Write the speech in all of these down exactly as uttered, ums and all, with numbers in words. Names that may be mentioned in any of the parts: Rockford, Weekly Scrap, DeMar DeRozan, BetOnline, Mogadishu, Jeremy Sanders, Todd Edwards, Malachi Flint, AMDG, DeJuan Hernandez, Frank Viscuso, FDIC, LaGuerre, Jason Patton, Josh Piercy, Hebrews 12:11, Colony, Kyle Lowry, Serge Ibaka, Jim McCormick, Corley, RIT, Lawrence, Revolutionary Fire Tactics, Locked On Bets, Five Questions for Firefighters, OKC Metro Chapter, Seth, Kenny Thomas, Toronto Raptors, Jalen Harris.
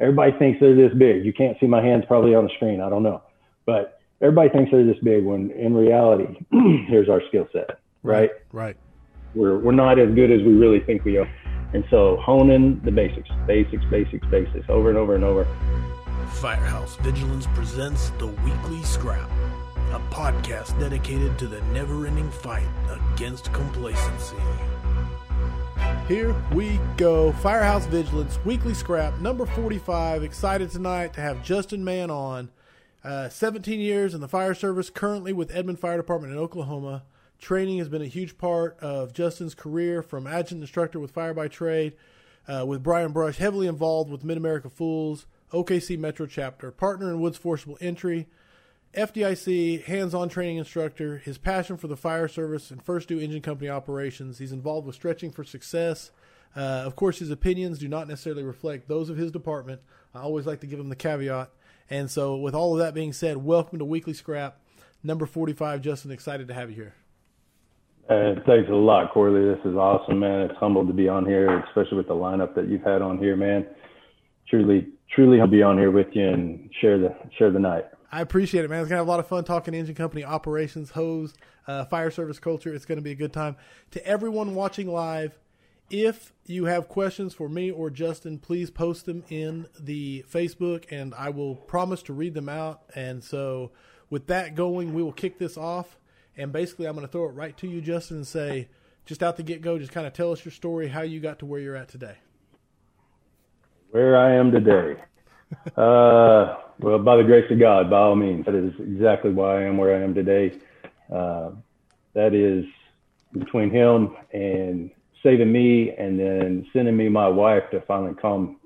Everybody thinks they're this big. You can't see my hands probably on the screen. I don't know. But everybody thinks they're this big when in reality, here's our skill set, right? Right. We're, we're not as good as we really think we are. And so honing the basics, basics, basics, basics, over and over and over. Firehouse Vigilance presents The Weekly Scrap, a podcast dedicated to the never-ending fight against complacency. Here we go. Firehouse Vigilance, Weekly Scrap, number forty-five. Excited tonight to have Justin Mann on. Uh, seventeen years in the fire service, currently with Edmond Fire Department in Oklahoma. Training has been a huge part of Justin's career, from adjunct instructor with Fire by Trade, uh, with Brian Brush, heavily involved with Mid-America Fools, O K C Metro Chapter, partner in Woods Forcible Entry, F D I C, hands-on training instructor. His passion for the fire service and first due Engine Company Operations. He's involved with Stretching for Success. Uh, of course, his opinions do not necessarily reflect those of his department. I always like to give him the caveat. And so with all of that being said, welcome to Weekly Scrap, number forty-five. Justin, excited to have you here. Uh, thanks a lot, Corley. This is awesome, man. It's humbled to be on here, especially with the lineup that you've had on here, man. Truly, truly humbled to be on here with you and share the share the night. I appreciate it, man. It's going to have a lot of fun talking Engine Company Operations, hose, uh, fire service culture. It's going to be a good time. To everyone watching live, if you have questions for me or Justin, please post them in the Facebook, and I will promise to read them out. And so with that going, we will kick this off. And basically, I'm going to throw it right to you, Justin, and say, just out the get-go, just kind of tell us your story, how you got to where you're at today. Where I am today. uh, well, by the grace of God, by all means, that is exactly why I am where I am today. Uh, that is between him and saving me and then sending me my wife to finally calm,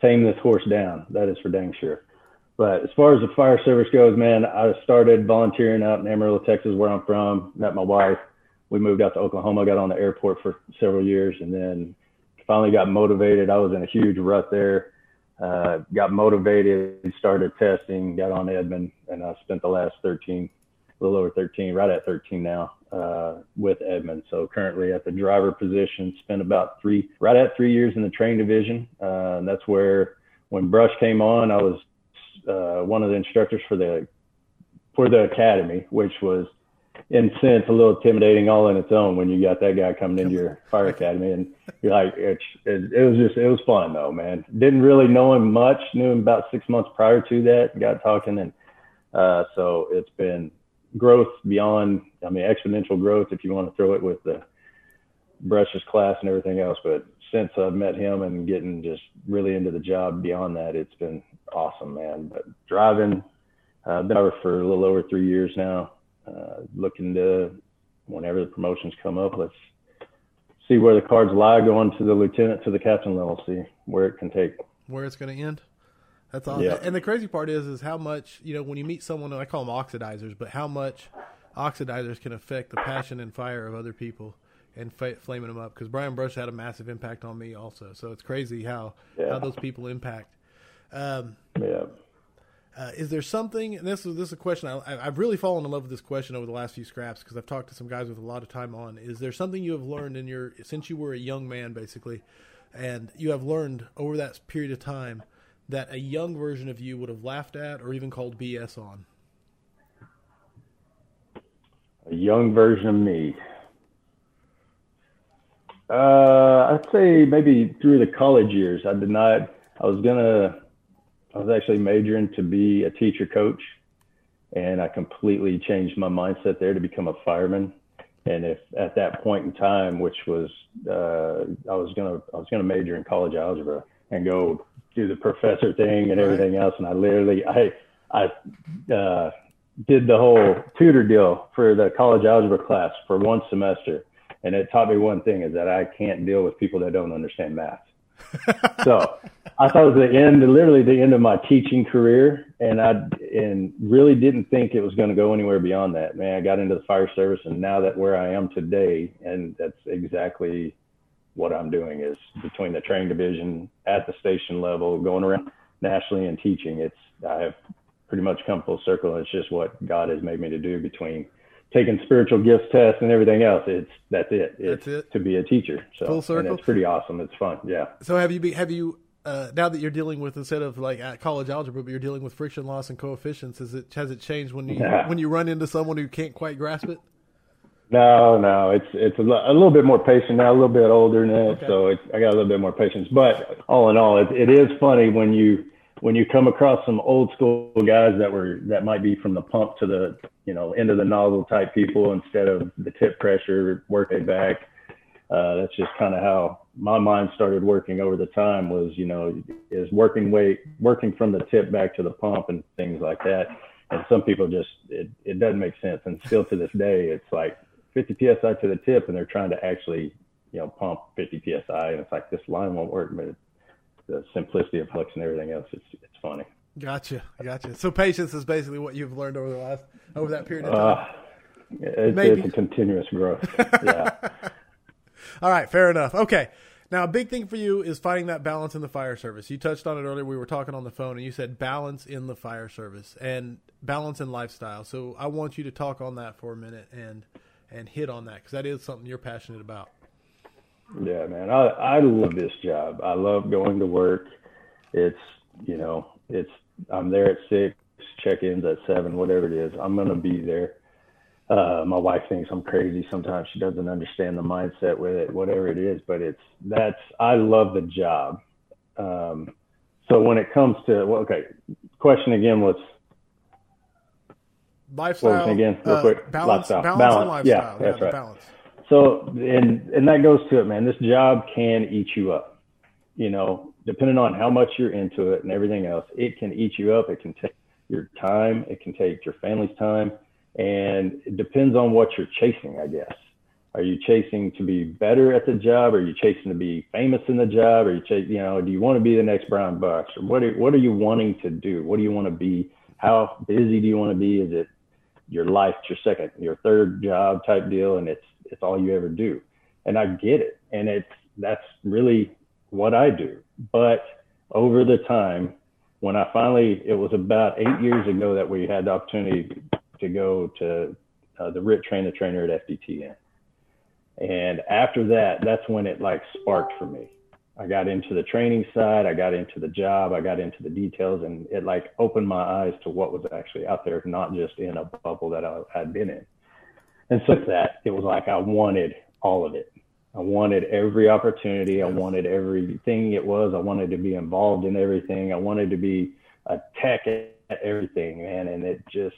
tame this horse down. That is for dang sure. But as far as the fire service goes, man, I started volunteering out in Amarillo, Texas, where I'm from, met my wife. We moved out to Oklahoma, got on the airport for several years, and then finally got motivated. I was in a huge rut there, uh, got motivated, started testing, got on Edmond, and I spent the last thirteen, a little over thirteen, right at thirteen now, uh, with Edmond. So currently at the driver position, spent about three, right at three years in the train division. Uh, and that's where, when Brush came on, I was Uh, one of the instructors for the for the academy, which was, in a sense, a little intimidating all on its own when you got that guy coming into your fire academy. And you're like, it, it, it was just, it was fun though, man. Didn't really know him much, knew him about six months prior to that, got talking. And uh, so it's been growth beyond, I mean, exponential growth, if you want to throw it, with the Brush's class and everything else. But since I've met him and getting just really into the job beyond that, it's been awesome, man. But driving, uh, I've been over for a little over three years now, uh, looking to, whenever the promotions come up, let's see where the cards lie, going to the lieutenant, to the captain level, see where it can take. Where it's going to end. That's awesome. Yeah. And the crazy part is, is how much, you know, when you meet someone, I call them oxidizers, but how much oxidizers can affect the passion and fire of other people. And f- flaming them up, because Brian Brush had a massive impact on me also. So it's crazy how, yeah. how those people impact. Um, yeah. Uh, is there something, and this is, this is a question, I, I've really fallen in love with this question over the last few scraps, because I've talked to some guys with a lot of time on. Is there something you have learned in your, since you were a young man basically, and you have learned over that period of time that a young version of you would have laughed at or even called B S on? A young version of me. Uh, I'd say maybe through the college years, I did not, I was gonna, I was actually majoring to be a teacher coach, and I completely changed my mindset there to become a fireman. And if at that point in time, which was, uh, I was gonna, I was gonna major in college algebra and go do the professor thing and everything else. And I literally, I, I, uh, did the whole tutor deal for the college algebra class for one semester. And it taught me one thing, is that I can't deal with people that don't understand math. So I thought it was the end, literally the end of my teaching career. And I and really didn't think it was going to go anywhere beyond that. Man, I got into the fire service, and now that where I am today, and that's exactly what I'm doing, is between the training division, at the station level, going around nationally and teaching. It's, I have pretty much come full circle. It's just what God has made me to do between taking spiritual gifts tests and everything else. It's that's it. It's that's it. To be a teacher. So, full circle. And it's pretty awesome. It's fun. Yeah. So have you be, have you uh, now that you're dealing with, instead of like at college algebra, but you're dealing with friction loss and coefficients, is it, has it changed when you, yeah. when you run into someone who can't quite grasp it? No, no, it's, it's a, a little bit more patient now, a little bit older now. Okay. So it's, I got a little bit more patience, but all in all, it, it is funny when you, when you come across some old school guys that were, that might be from the pump to the, you know, end of the nozzle type people instead of the tip pressure, work it back. Uh, that's just kind of how my mind started working over the time was, you know, is working weight, working from the tip back to the pump and things like that. And some people just, it, it doesn't make sense. And still to this day, it's like fifty P S I to the tip and they're trying to actually, you know, pump fifty P S I. And it's like, this line won't work, but the simplicity of flex and everything else, it's it's funny. Gotcha, gotcha. So patience is basically what you've learned over the last over that period of time. Uh, it's, it's a continuous growth. Yeah. All right, fair enough. Okay, now a big thing for you is finding that balance in the fire service. You touched on it earlier. We were talking on the phone, and you said balance in the fire service and balance in lifestyle. So I want you to talk on that for a minute and and hit on that because that is something you're passionate about. Yeah, man, I, I love this job. I love going to work. It's, you know, it's, I'm there at six, check-ins at seven, whatever it is, I'm going to be there. Uh, my wife thinks I'm crazy. Sometimes she doesn't understand the mindset with it, whatever it is, but it's, that's, I love the job. Um, so when it comes to, well, okay, question again was, lifestyle, again, real uh, quick. Balance, lifestyle. Balance, balance and lifestyle. Yeah, that's yeah, right. Balance. So, and, and that goes to it, man. This job can eat you up, you know, depending on how much you're into it and everything else, it can eat you up. It can take your time. It can take your family's time. And it depends on what you're chasing, I guess. Are you chasing to be better at the job? Are you chasing to be famous in the job? Are you chasing, you know, do you want to be the next Brian Brush? Or what are, what are you wanting to do? What do you want to be? How busy do you want to be? Is it your life, your second, your third job type deal? And it's, it's all you ever do. And I get it. And it's, that's really what I do. But over the time, when I finally, it was about eight years ago that we had the opportunity to go to uh, the R I T train the trainer at F D T N. And after that, that's when it like sparked for me. I got into the training side. I got into the job. I got into the details and it like opened my eyes to what was actually out there, not just in a bubble that I had been in. And so that it was like, I wanted all of it. I wanted every opportunity. I wanted everything it was. I wanted to be involved in everything. I wanted to be a tech at everything, man. And it just,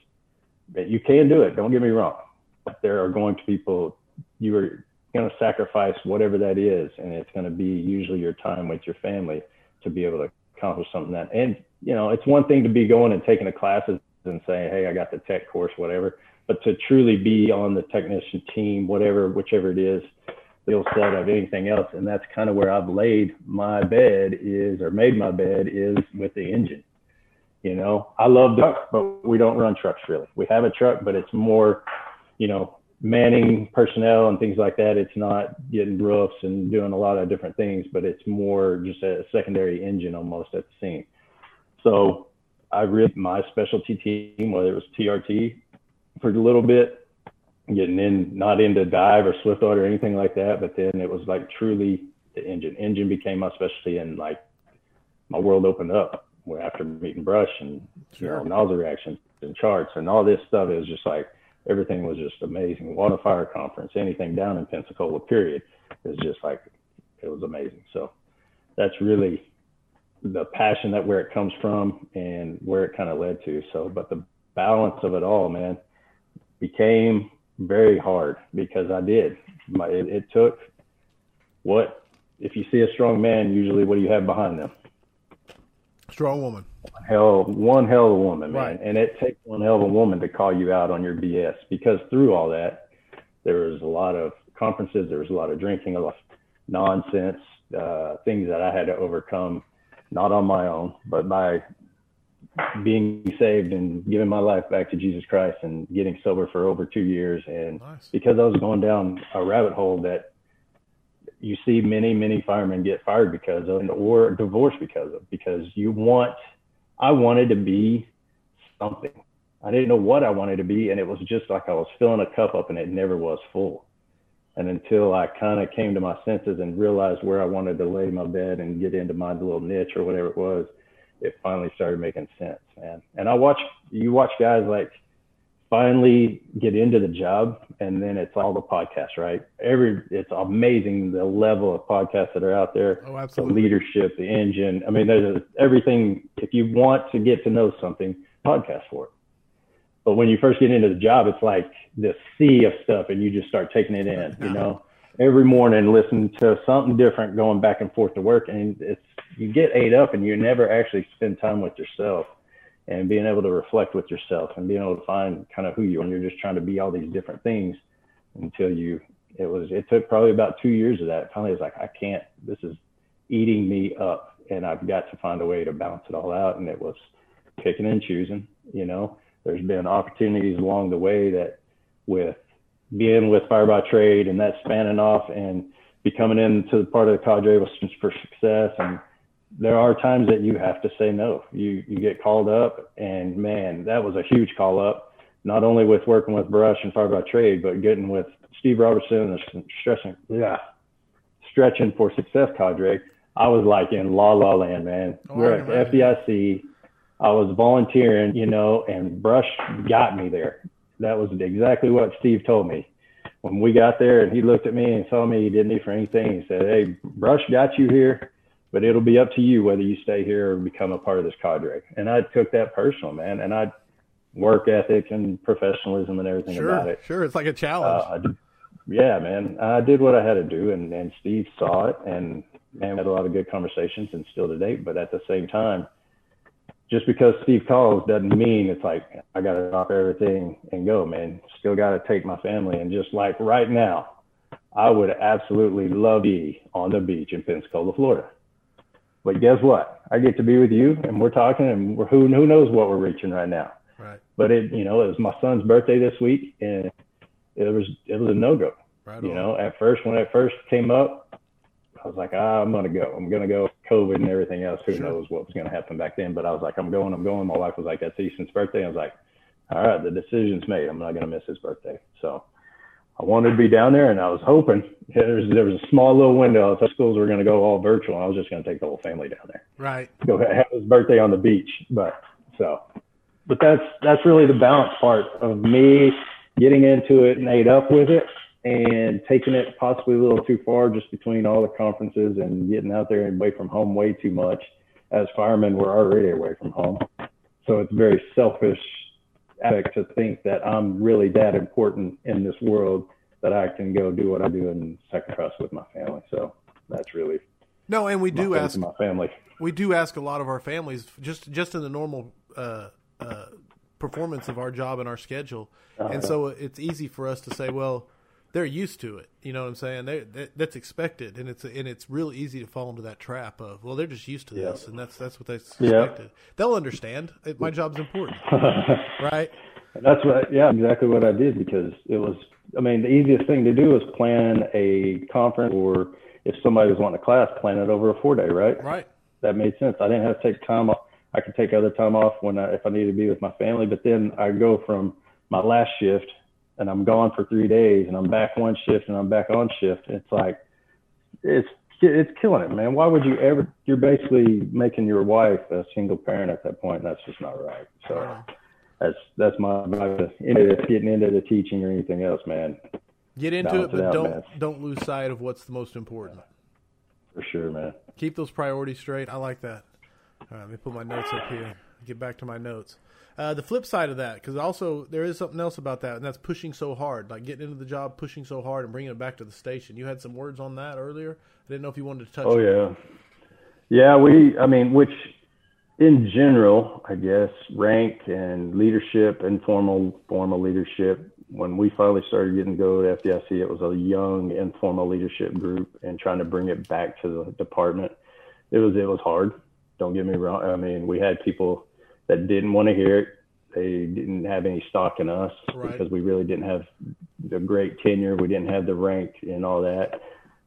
you can do it. Don't get me wrong. But there are going to be people, you are going to sacrifice whatever that is. And it's going to be usually your time with your family to be able to accomplish something that, and you know, it's one thing to be going and taking the classes and saying, hey, I got the tech course, whatever. But to truly be on the technician team, whatever, whichever it is, skill set of anything else. And that's kind of where I've laid my bed is, or made my bed is with the engine. You know, I love trucks, but we don't run trucks really. We have a truck, but it's more, you know, manning personnel and things like that. It's not getting roofs and doing a lot of different things, but it's more just a secondary engine almost at the scene. So I really, my specialty team, whether it was T R T, for a little bit, getting in, not into dive or swift order or anything like that. But then it was like truly the engine. Engine became my specialty and like my world opened up after meeting Brush and you know, nozzle reactions and charts and all this stuff. It was just like, everything was just amazing. Water Fire Conference, anything down in Pensacola, period. It was just like, it was amazing. So that's really the passion that where it comes from and where it kind of led to. So, but the balance of it all, man, became very hard because I did. My, it, it took what, if you see a strong man, usually what do you have behind them? Strong woman. One hell, one hell of a woman, man. Right. And it takes one hell of a woman to call you out on your B S because through all that, there was a lot of conferences, there was a lot of drinking, a lot of nonsense, uh, things that I had to overcome, not on my own, but by being saved and giving my life back to Jesus Christ and getting sober for over two years. And nice. Because I was going down a rabbit hole that you see many, many firemen get fired because of or divorced because of, because you want, I wanted to be something. I didn't know what I wanted to be. And it was just like I was filling a cup up and it never was full. And until I kind of came to my senses and realized where I wanted to lay my bed and get into my little niche or whatever it was, it finally started making sense, man. And I watch, you watch guys like finally get into the job, and then it's all the podcasts, right? Every, it's amazing the level of podcasts that are out there. Oh, absolutely. The leadership, the engine. I mean, there's a, everything. If you want to get to know something, podcast for it. But when you first get into the job, it's like this sea of stuff, and you just start taking it in, you know, every morning, listen to something different, going back and forth to work. And it's, you get ate up and you never actually spend time with yourself and being able to reflect with yourself and being able to find kind of who you are. And you're just trying to be all these different things until you, it was, it took probably about two years of that. Finally, it's like, I can't, this is eating me up, and I've got to find a way to balance it all out. And it was picking and choosing, you know, there's been opportunities along the way that with being with Fire by Trade and that spanning off and becoming into the part of the cadre was for success. And there are times that you have to say no. You you get called up, and man, that was a huge call up. Not only with working with Brush and Fire by Trade, but getting with Steve Robertson and stretching, yeah, stretching for success cadre. I was like in la la land, man. Oh, we're right, at right. F D I C. I was volunteering, you know, and Brush got me there. That was exactly what Steve told me. When we got there and he looked at me and saw me, he didn't need for anything. He said, hey, Brush got you here, but it'll be up to you whether you stay here or become a part of this cadre. And I took that personal, man. And I work ethic and professionalism and everything sure, about it. Sure. It's like a challenge. Uh, I did, yeah, man. I did what I had to do, and, and Steve saw it, and man, we had a lot of good conversations and still to date. But at the same time, just because Steve calls doesn't mean it's like, I got to drop everything and go, man. Still got to take my family. And just like right now, I would absolutely love to be on the beach in Pensacola, Florida. But guess what? I get to be with you, and we're talking, and we're, who who knows what we're reaching right now. Right. But it, you know, it was my son's birthday this week, and it was it was a no go. Right. You know, at first when it first came up, I was like, ah, I'm gonna go. I'm gonna go. COVID and everything else. Who sure. knows what was gonna happen back then? But I was like, I'm going. I'm going. My wife was like, that's Easton's birthday. I was like, all right, the decision's made. I'm not gonna miss his birthday. So I wanted to be down there, and I was hoping yeah, there was there was a small little window. I thought schools were going to go all virtual, and I was just going to take the whole family down there. Right. Go have his birthday on the beach, but so, but that's that's really the balance part of me getting into it and ate up with it, and taking it possibly a little too far just between all the conferences and getting out there and away from home way too much. As firemen, we're already away from home, so it's very selfish to think that I'm really that important in this world that I can go do what I do and second cross with my family. So that's really no. And we do ask my family. We do ask a lot of our families just just in the normal uh, uh, performance of our job and our schedule. Uh-huh. And so it's easy for us to say, well, they're used to it. You know what I'm saying? They, that, that's expected, and it's and it's real easy to fall into that trap of, well, they're just used to yeah. this, and that's that's what they expected. Yeah. They'll understand. My job's important, right? That's what, yeah, exactly what I did, because it was. I mean, the easiest thing to do is plan a conference, or if somebody was wanting a class, plan it over a four day, right? Right. That made sense. I didn't have to take time off. I could take other time off when I, if I needed to be with my family. But then I go from my last shift, and I'm gone for three days, and I'm back one shift, and I'm back on shift. It's like, it's it's killing it, man. Why would you ever? You're basically making your wife a single parent at that point, and that's just not right. So wow. that's that's my advice. Getting into the teaching or anything else, man. Get into Balance it, but it out, don't man. don't lose sight of what's the most important. For sure, man. Keep those priorities straight. I like that. All right, let me put my notes up here. Get back to my notes. Uh, the flip side of that, because also there is something else about that, and that's pushing so hard, like getting into the job, pushing so hard, and bringing it back to the station. You had some words on that earlier. I didn't know if you wanted to touch. Oh yeah, yeah. We, I mean, which in general, I guess, rank and leadership, informal, formal leadership. When we finally started getting to go to F D I C, it was a young informal leadership group, and trying to bring it back to the department. It was it was hard. Don't get me wrong. I mean, we had people that didn't want to hear it. They didn't have any stock in us right. because we really didn't have the great tenure. We didn't have the rank and all that.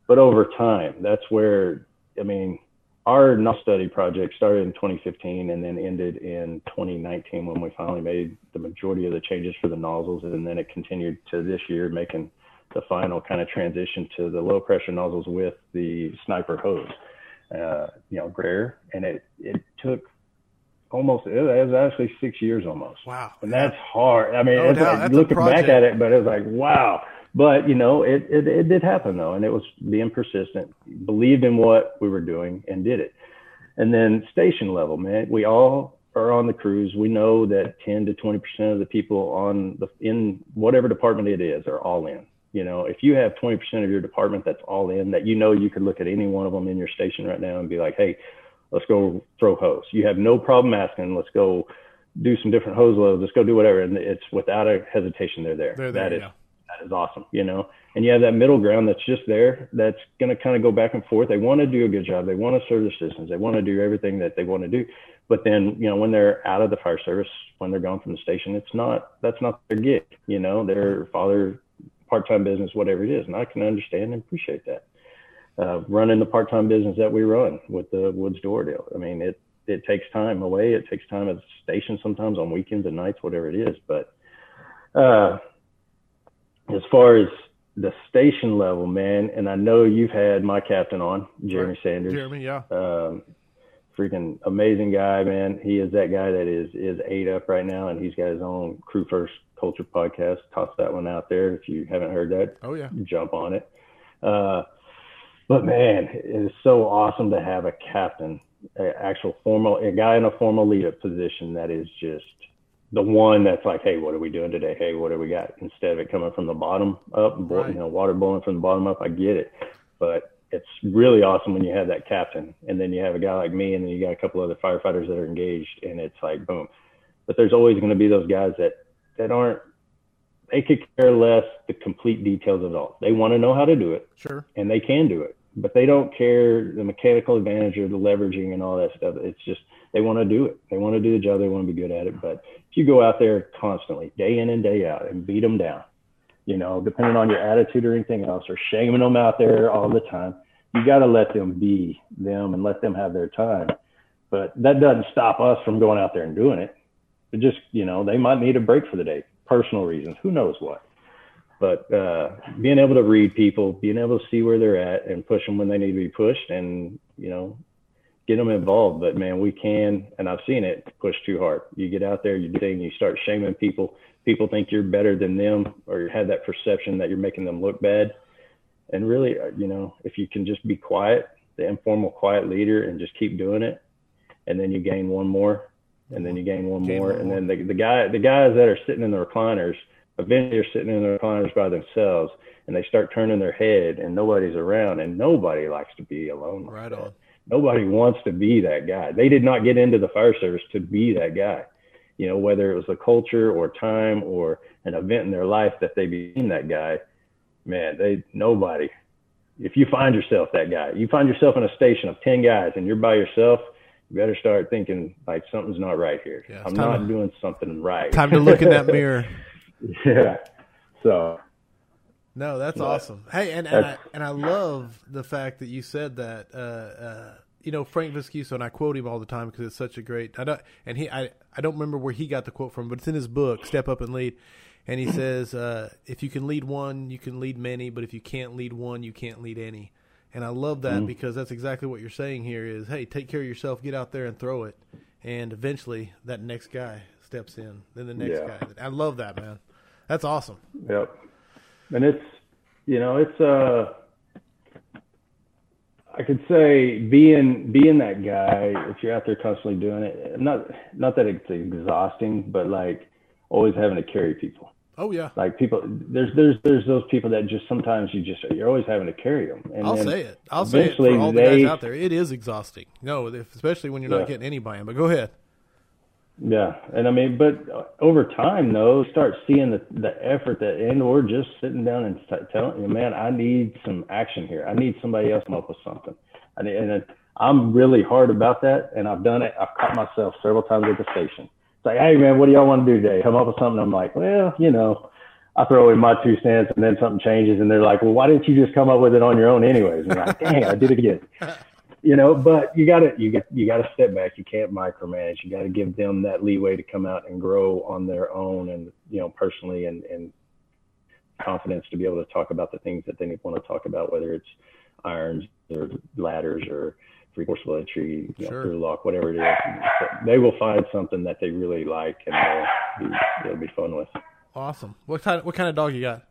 But over time, that's where, I mean, our study project started in twenty fifteen and then ended in twenty nineteen when we finally made the majority of the changes for the nozzles. And then it continued to this year, making the final kind of transition to the low pressure nozzles with the sniper hose, uh, you know, Greer. And it, it took almost, it was actually six years almost. Wow. And that's hard. I mean, no it's doubt. Like that's looking back at it, but it was like, wow. But, you know, it, it, it did happen though. And it was being persistent, believed in what we were doing and did it. And then station level, man, we all are on the crews. We know that ten to twenty percent of the people on the, in whatever department it is are all in. You know, if you have twenty percent of your department that's all in, that you know you could look at any one of them in your station right now and be like, hey, let's go throw hose. You have no problem asking, let's go do some different hose loads. Let's go do whatever. And it's without a hesitation, they're there. They're there that is, yeah. That is awesome, you know. And you have that middle ground that's just there that's going to kind of go back and forth. They want to do a good job. They want to serve their citizens. They want to do everything that they want to do. But then, you know, when they're out of the fire service, when they're gone from the station, it's not, that's not their gig, you know, their father, part-time business, whatever it is. And I can understand and appreciate that. Uh, running the part-time business that we run with the Woods Door deal. I mean, it, it takes time away. It takes time at the station sometimes on weekends and nights, whatever it is. But, uh, as far as the station level, man, and I know you've had my captain on, Jeremy Sanders. Jeremy, yeah. Um, freaking amazing guy, man. He is that guy that is is eight up right now, and he's got his own Crew First Culture podcast. Toss that one out there. If you haven't heard that, oh yeah, jump on it. Uh, but, man, it is so awesome to have a captain, an actual formal, a guy in a formal leadership position that is just – the one that's like, hey, what are we doing today? Hey, what do we got? Instead of it coming from the bottom up, right. You know, water blowing from the bottom up, I get it. But it's really awesome when you have that captain and then you have a guy like me and then you got a couple other firefighters that are engaged and it's like, boom. But there's always going to be those guys that, that aren't, they could care less the complete details of it all. They want to know how to do it. Sure. And they can do it, but they don't care the mechanical advantage or the leveraging and all that stuff. It's just, they want to do it. They want to do the job. They want to be good at it. But if you go out there constantly, day in and day out, and beat them down, you know, depending on your attitude or anything else, or shaming them out there all the time, you got to let them be them and let them have their time. But that doesn't stop us from going out there and doing it. It just, you know, they might need a break for the day, personal reasons, who knows what. But uh, being able to read people, being able to see where they're at and push them when they need to be pushed and, you know, get them involved. But, man, we can, and I've seen it, push too hard. You get out there, you do things, you start shaming people. People think you're better than them or have that perception that you're making them look bad. And really, you know, if you can just be quiet, the informal quiet leader, and just keep doing it, and then you gain one more, and then you gain one gain more. more. And then the, the, guy, the guys that are sitting in the recliners, eventually they're sitting in their recliners by themselves and they start turning their head and nobody's around, and nobody likes to be alone. Like right on. That. Nobody wants to be that guy. They did not get into the fire service to be that guy, you know, whether it was the culture or time or an event in their life that they became that guy, man, they, nobody, if you find yourself that guy, you find yourself in a station of ten guys and you're by yourself, you better start thinking like something's not right here. Yeah, I'm not to, doing something right. Time to look in that mirror. Yeah. So no, that's yeah. awesome. Hey, and, and I and I love the fact that you said that. Uh, uh, you know, Frank Viscuso, and I quote him all the time because it's such a great. I don't, and he I I don't remember where he got the quote from, but it's in his book, Step Up and Lead. And he says, uh, if you can lead one, you can lead many, but if you can't lead one, you can't lead any. And I love that mm-hmm. because that's exactly what you're saying here is, hey, take care of yourself, get out there and throw it, and eventually that next guy steps in, then the next yeah. guy. I love that, man. That's awesome. Yep. And it's, you know, it's, uh, I could say being, being that guy, if you're out there constantly doing it, not, not that it's exhausting, but like always having to carry people. Oh yeah. Like people, there's, there's, there's those people that just, sometimes you just, you're always having to carry them. And I'll say it. I'll say it for all the guys out there. It is exhausting. No, if, especially when you're not yeah. getting any buy-in, but go ahead. Yeah. And I mean, but over time though, start seeing the, the effort that, and or just sitting down and t- telling you, man, I need some action here. I need somebody else to come up with something. I need, and I'm really hard about that. And I've done it. I've caught myself several times at the station. It's like, hey man, what do y'all want to do today? Come up with something. I'm like, well, you know, I throw in my two cents and then something changes. And they're like, well, why didn't you just come up with it on your own anyways? And I'm like, dang, I did it again. You know, but you gotta, you got, you gotta step back. You can't micromanage. You gotta give them that leeway to come out and grow on their own and, you know, personally and, and confidence to be able to talk about the things that they want to talk about, whether it's irons or ladders or free forcible entry, you know, sure. through lock, whatever it is. They will find something that they really like, and they'll be, they'll be fun with. Awesome. What kind of, what kind of dog you got?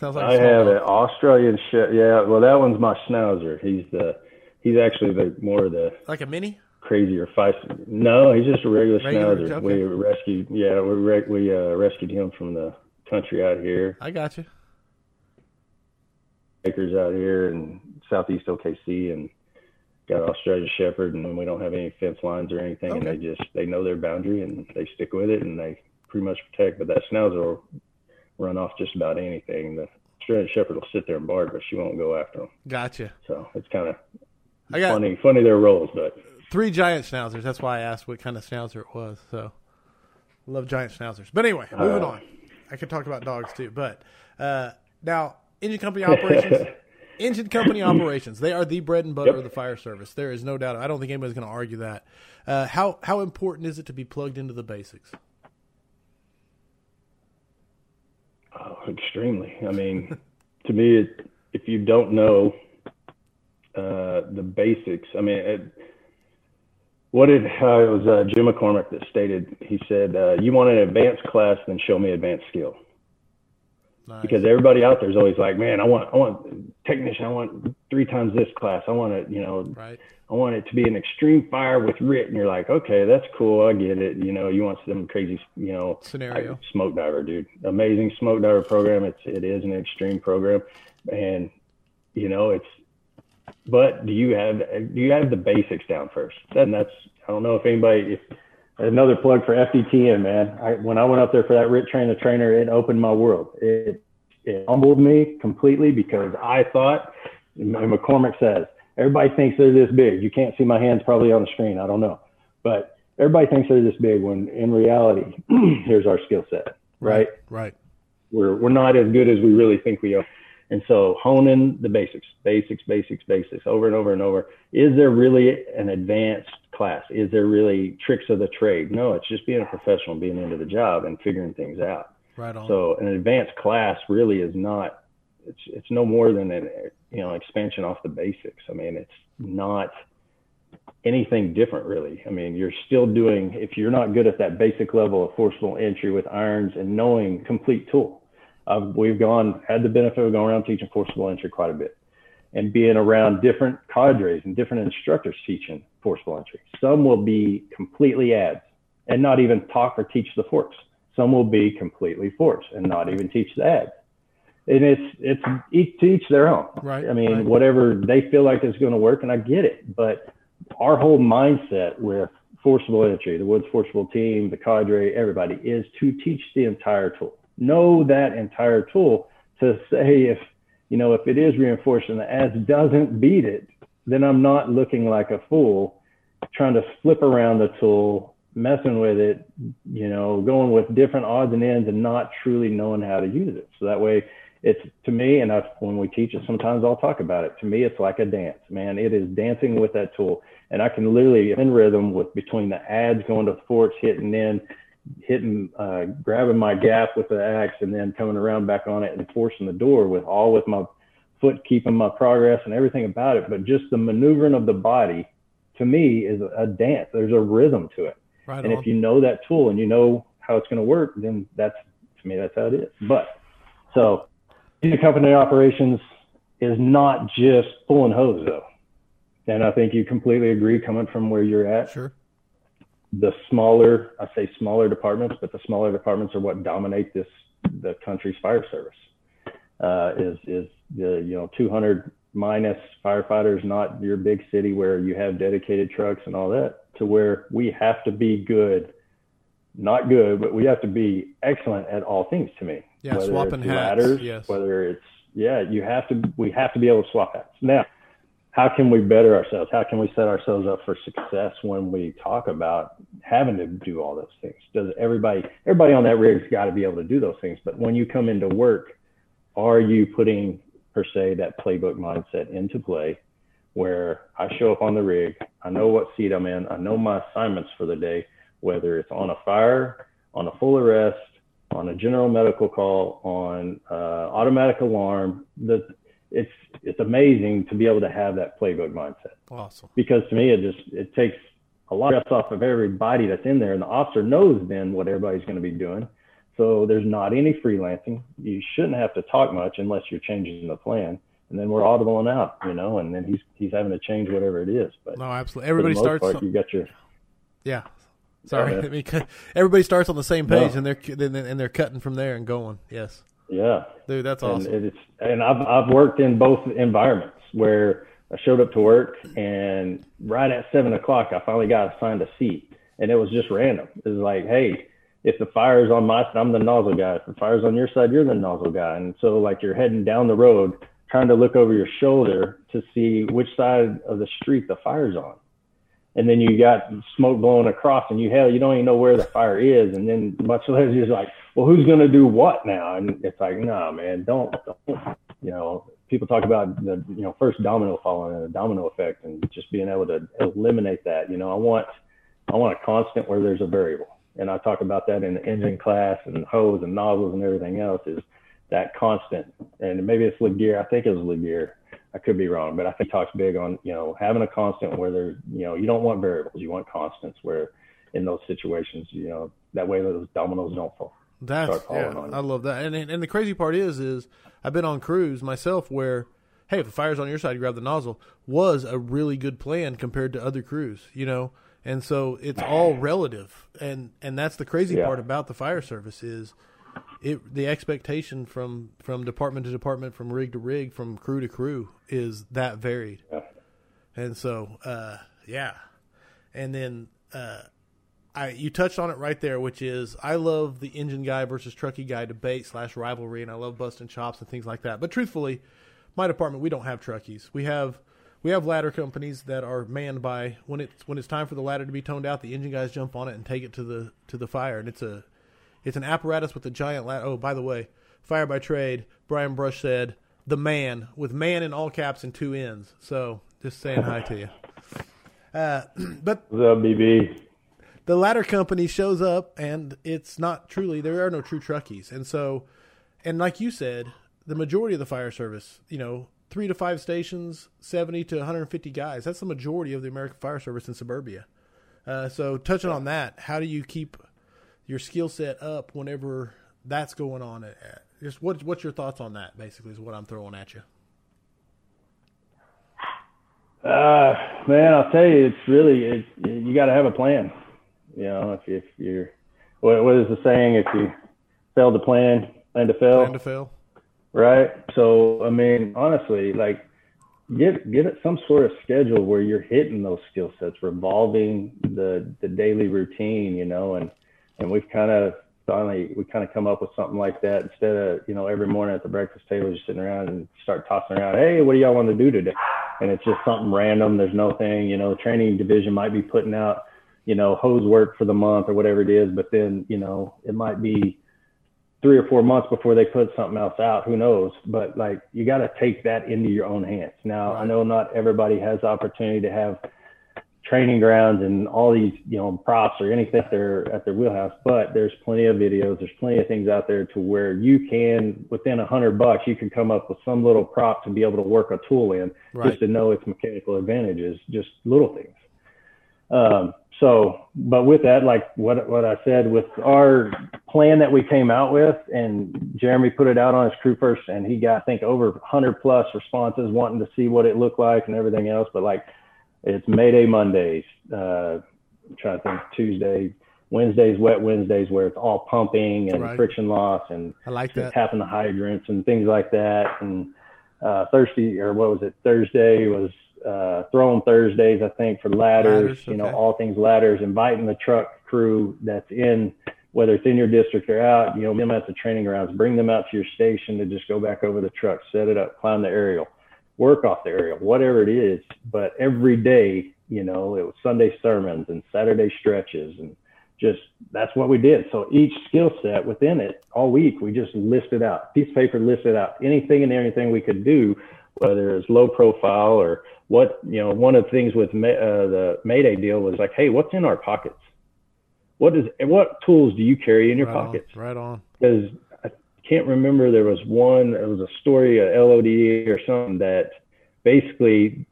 Sounds like I have dog. An Australian Shepherd. Yeah, well, that one's my Schnauzer. He's the he's actually the more the like a mini. Crazier fight. No, he's just a regular, regular Schnauzer. Okay. We rescued, yeah, we re- we uh, rescued him from the country out here. I got you. Acres out here in southeast O K C, and got an Australian Shepherd, and we don't have any fence lines or anything, okay. and they just they know their boundary and they stick with it and they pretty much protect. But that Schnauzer will run off just about anything. The Australian Shepherd will sit there and bark, but she won't go after them. Gotcha. So it's kind of funny, funny their roles, but. Three giant Schnauzers. That's why I asked what kind of Schnauzer it was. So, love giant Schnauzers. But anyway, moving uh, on. I could talk about dogs too. But uh, now, Engine Company Operations. Engine Company Operations. They are the bread and butter yep. of the fire service. There is no doubt. I don't think anybody's going to argue that. Uh, how how important is it to be plugged into the basics? Oh, extremely. I mean, to me, it, if you don't know uh, the basics, I mean. It, What did, uh, it was uh, Jim McCormick that stated, he said, uh, you want an advanced class, then show me advanced skill. Nice. Because everybody out there is always like, man, I want, I want technician. I want three times this class. I want it, you know, right. I want it to be an extreme fire with R I T. And you're like, okay, that's cool. I get it. You know, you want some crazy, you know, scenario. I, smoke diver, dude. Amazing smoke diver program. It's, it is an extreme program. And, you know, it's, but do you have do you have the basics down first? And that's I don't know if anybody. If, another plug for F D T N, man. I, when I went up there for that R I T train the trainer, it opened my world. It it humbled me completely because I thought, McCormick says, everybody thinks they're this big. You can't see my hands probably on the screen. I don't know, but everybody thinks they're this big when in reality, here's our skill set. Right. Right. We're we're not as good as we really think we are. And so honing the basics, basics, basics, basics over and over and over. Is there really an advanced class? Is there really tricks of the trade? No, it's just being a professional, being into the job and figuring things out. Right on. So an advanced class really is not, it's it's no more than an you know expansion off the basics. I mean, it's not anything different really. I mean, you're still doing, if you're not good at that basic level of forcible entry with irons and knowing complete tool. Uh, we've gone, had the benefit of going around teaching forcible entry quite a bit and being around different cadres and different instructors teaching forcible entry. Some will be completely ads and not even talk or teach the force. Some will be completely force and not even teach the ads. And it's, it's each to each their own. Right. I mean, right. whatever they feel like is going to work, and I get it, but our whole mindset with forcible entry, the Woods Forcible team, the cadre, everybody is to teach the entire tool. Know that entire tool to say if, you know, if it is reinforcing the ads doesn't beat it, then I'm not looking like a fool trying to flip around the tool, messing with it, you know, going with different odds and ends and not truly knowing how to use it. So that way it's to me, and I, when we teach it, sometimes I'll talk about it. To me, it's like a dance, man. It is dancing with that tool. And I can literally in rhythm with between the ads going to the forks, hitting in, hitting, uh, grabbing my gap with the axe and then coming around back on it and forcing the door with all with my foot, keeping my progress and everything about it. But just the maneuvering of the body to me is a dance. There's a rhythm to it. Right and on. If you know that tool and you know how it's going to work, then that's, to me, that's how it is. But so Engine Company Operations is not just pulling hose though. And I think you completely agree coming from where you're at. Sure. The smaller, I say smaller departments, but the smaller departments are what dominate this, the country's fire service, uh, is, is the, you know, two hundred minus firefighters, not your big city where you have dedicated trucks and all that, to where we have to be good, not good, but we have to be excellent at all things to me. Yeah. Whether swapping it's hats, ladders, yes. whether it's, yeah, you have to, we have to be able to swap hats. Now, how can we better ourselves? How can we set ourselves up for success when we talk about having to do all those things? Does everybody, everybody on that rig's got to be able to do those things. But when you come into work, are you putting per se that playbook mindset into play where I show up on the rig, I know what seat I'm in, I know my assignments for the day, whether it's on a fire, on a full arrest, on a general medical call, on uh, automatic alarm. The, it's it's amazing to be able to have that playbook mindset. Awesome. Because to me, it just it takes a lot of stress off of everybody that's in there, and the officer knows then what everybody's going to be doing. So there's not any freelancing. You shouldn't have to talk much unless you're changing the plan. And then we're audibling out, you know, and then he's he's having to change whatever it is. But no, absolutely. Everybody starts. Part, some... You got your. Yeah. Sorry. I mean, everybody starts on the same page, no. and they're and they're cutting from there and going. Yes. Yeah. Dude, that's awesome. And it's and I've I've worked in both environments where I showed up to work and right at seven o'clock I finally got assigned a seat, and it was just random. It was like, hey, if the fire's on my side, I'm the nozzle guy. If the fire's on your side, you're the nozzle guy. And so like you're heading down the road, trying to look over your shoulder to see which side of the street the fire's on. And then you got smoke blowing across, and you hell, you don't even know where the fire is. And then much less you're like, well, who's going to do what now? And it's like, nah, man, don't, don't, you know, people talk about the, you know, first domino falling and the domino effect and just being able to eliminate that. You know, I want, I want a constant where there's a variable. And I talk about that in the engine class and hose and nozzles and everything else is that constant. And maybe it's LaGuerre. I think it was LaGuerre. I could be wrong, but I think he talks big on, you know, having a constant where there's, you know, you don't want variables. You want constants where in those situations, you know, that way those dominoes don't fall. That's, yeah, I love that. And, and the crazy part is, is I've been on crews myself where, hey, if the fire's on your side, you grab the nozzle was a really good plan compared to other crews, you know? And so it's all relative. And, and that's the crazy yeah. part about the fire service is it, the expectation from, from department to department, from rig to rig, from crew to crew is that varied. Yeah. And so, uh, yeah. And then, uh, I, you touched on it right there, which is I love the engine guy versus truckie guy debate slash rivalry. And I love busting chops and things like that. But truthfully, my department, we don't have truckies. We have, we have ladder companies that are manned by when it's, when it's time for the ladder to be toned out, the engine guys jump on it and take it to the, to the fire. And it's a, It's an apparatus with a giant ladder. Oh, by the way, Fire by Trade, Brian Brush said, the man, with man in all caps and two ends. So just saying hi to you. Uh, but the B B. The ladder company shows up, and it's not truly, there are no true truckies. And so, and like you said, the majority of the fire service, you know, three to five stations, seventy to one hundred fifty guys. That's the majority of the American fire service in suburbia. Uh, so touching on that, how do you keep your skill set up whenever that's going on? Just what, what's your thoughts on that basically is what I'm throwing at you. Uh, man, I'll tell you, it's really, it, you got to have a plan. You know, if, if you're, what, what is the saying? If you fail to plan, plan to fail. Plan to fail. Right. So, I mean, honestly, like get, get it some sort of schedule where you're hitting those skill sets, revolving the, the daily routine, you know, and, And we've kind of finally, we kind of come up with something like that instead of, you know, every morning at the breakfast table, just sitting around and start tossing around, hey, what do y'all want to do today? And it's just something random. There's no thing, you know, training division might be putting out, you know, hose work for the month or whatever it is. But then, you know, it might be three or four months before they put something else out. Who knows? But like, you got to take that into your own hands. Now, I know not everybody has the opportunity to have training grounds and all these, you know, props or anything at their, at their wheelhouse, but there's plenty of videos. There's plenty of things out there to where you can, within a hundred bucks, you can come up with some little prop to be able to work a tool in right. just to know its mechanical advantages, just little things. Um, so, but with that, like what, what I said with our plan that we came out with, and Jeremy put it out on his crew first, and he got, I think, over a hundred plus responses wanting to see what it looked like and everything else. But like, it's Mayday Mondays, uh, I'm trying to think, Tuesday, Wednesdays, Wet Wednesdays, where it's all pumping and right. friction loss and I like that. Tapping the hydrants and things like that. And uh, Thursday, or what was it, Thursday was uh, Throwing Thursdays, I think, for ladders, ladders you know, okay. all things ladders, inviting the truck crew that's in, whether it's in your district or out, you know, them at the training grounds, bring them out to your station to just go back over the truck, set it up, climb the aerial. Work off the area, whatever it is. But every day, you know, it was Sunday sermons and Saturday stretches and just, that's what we did. So each skill set within it all week, we just listed out, piece of paper listed out anything and everything we could do, whether it's low profile or what, you know, one of the things with uh, the Mayday deal was like, hey, what's in our pockets? what is and what tools do you carry in your right pockets? On, right on. Because I can't remember, there was one, there was a story, a L O D or something, that basically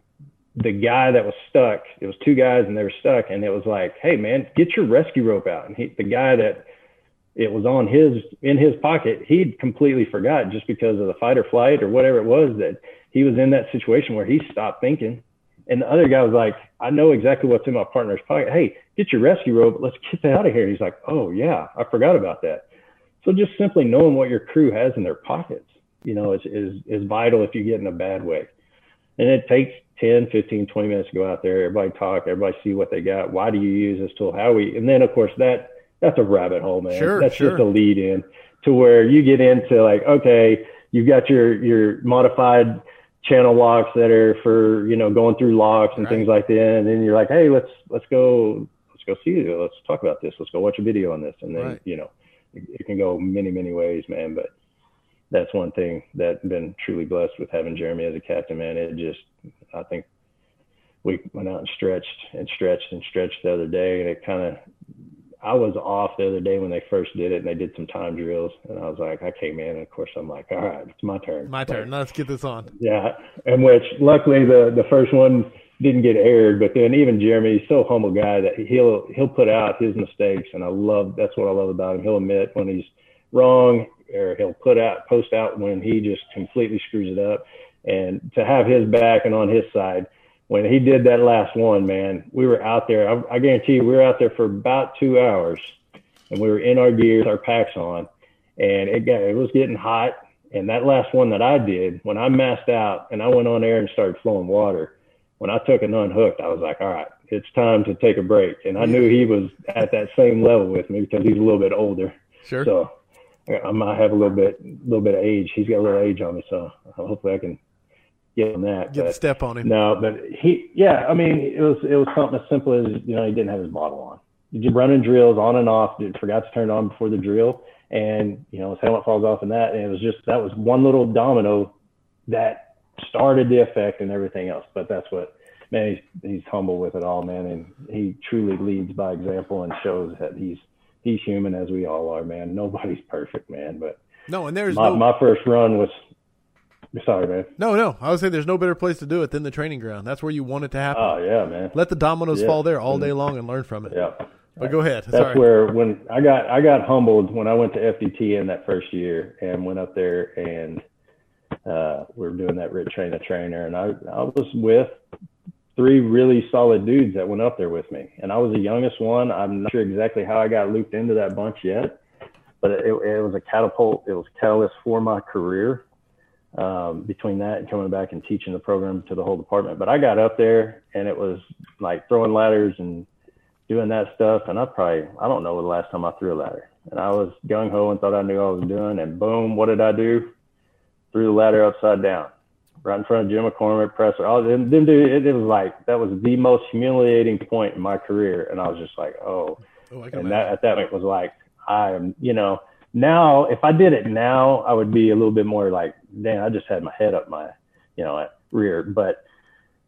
the guy that was stuck, it was two guys and they were stuck, and it was like, hey man, get your rescue rope out. And he, the guy that it was on his, in his pocket, he'd completely forgot just because of the fight or flight or whatever it was, that he was in that situation where he stopped thinking. And the other guy was like, I know exactly what's in my partner's pocket. Hey, get your rescue rope. Let's get that out of here. He's like, oh yeah, I forgot about that. So just simply knowing what your crew has in their pockets, you know, is, is, is vital if you get in a bad way. And it takes ten, fifteen, twenty minutes to go out there. Everybody talk, everybody see what they got. Why do you use this tool? How we, and then of course that, that's a rabbit hole, man. Sure, that's sure. just a lead in to where you get into like, okay, you've got your, your modified channel locks that are for, you know, going through locks and right. things like that. And then you're like, hey, let's, let's go, let's go see you. Let's talk about this. Let's go watch a video on this. And then, right. you know, it, it can go many, many ways, man. But that's one thing that I've been truly blessed with having Jeremy as a captain, man. It just, I think we went out and stretched and stretched and stretched the other day. And it kind of, I was off the other day when they first did it, and they did some time drills, and I was like, okay, man. And of course, I'm like, all right, it's my turn. My turn. Like, let's get this on. Yeah. And which luckily the, the first one didn't get aired, but then even Jeremy, he's so a humble guy that he'll, he'll put out his mistakes. And I love, that's what I love about him. He'll admit when he's wrong, or he'll put out, post out when he just completely screws it up. And to have his back and on his side, when he did that last one, man, we were out there. I, I guarantee you, we were out there for about two hours, and we were in our gear, our packs on, and it got, it was getting hot. And that last one that I did, when I masked out and I went on air and started flowing water, when I took and unhooked, I was like, all right, it's time to take a break. And I knew he was at that same level with me because he's a little bit older. Sure. So I might have a little bit, little bit of age. He's got a little age on me, so hopefully I can. Get on that. Get a step on him. No, but he, yeah, I mean, it was it was something as simple as, you know, he didn't have his bottle on. He's just running drills on and off. Dude, forgot to turn it on before the drill, and you know his helmet falls off and that. And it was just that was one little domino that started the effect and everything else. But that's what, man. He's he's humble with it all, man, and he truly leads by example and shows that he's he's human as we all are, man. Nobody's perfect, man. But no, and there's my, no... my first run was. Sorry, man. No, no. I would say there's no better place to do it than the training ground. That's where you want it to happen. Oh, yeah, man. Let the dominoes yeah. fall there all day long and learn from it. Yeah. But go ahead. That's Sorry. where when I got I got humbled when I went to F D T N that first year and went up there and uh, we were doing that Rich Train the Trainer. And I, I was with three really solid dudes that went up there with me. And I was the youngest one. I'm not sure exactly how I got looped into that bunch yet, but it, it was a catapult. It was a catalyst for my career. Um, between that and coming back and teaching the program to the whole department. But I got up there and it was like throwing ladders and doing that stuff. And I probably, I don't know the last time I threw a ladder, and I was gung ho and thought I knew what I was doing. And boom, what did I do? Threw the ladder upside down right in front of Jim McCormick, Presser. All them, them dude, it, it was like, that was the most humiliating point in my career. And I was just like, Oh, oh I can and that, at that point was like, I am, you know, now, if I did it now, I would be a little bit more like, damn, I just had my head up my, you know, rear. But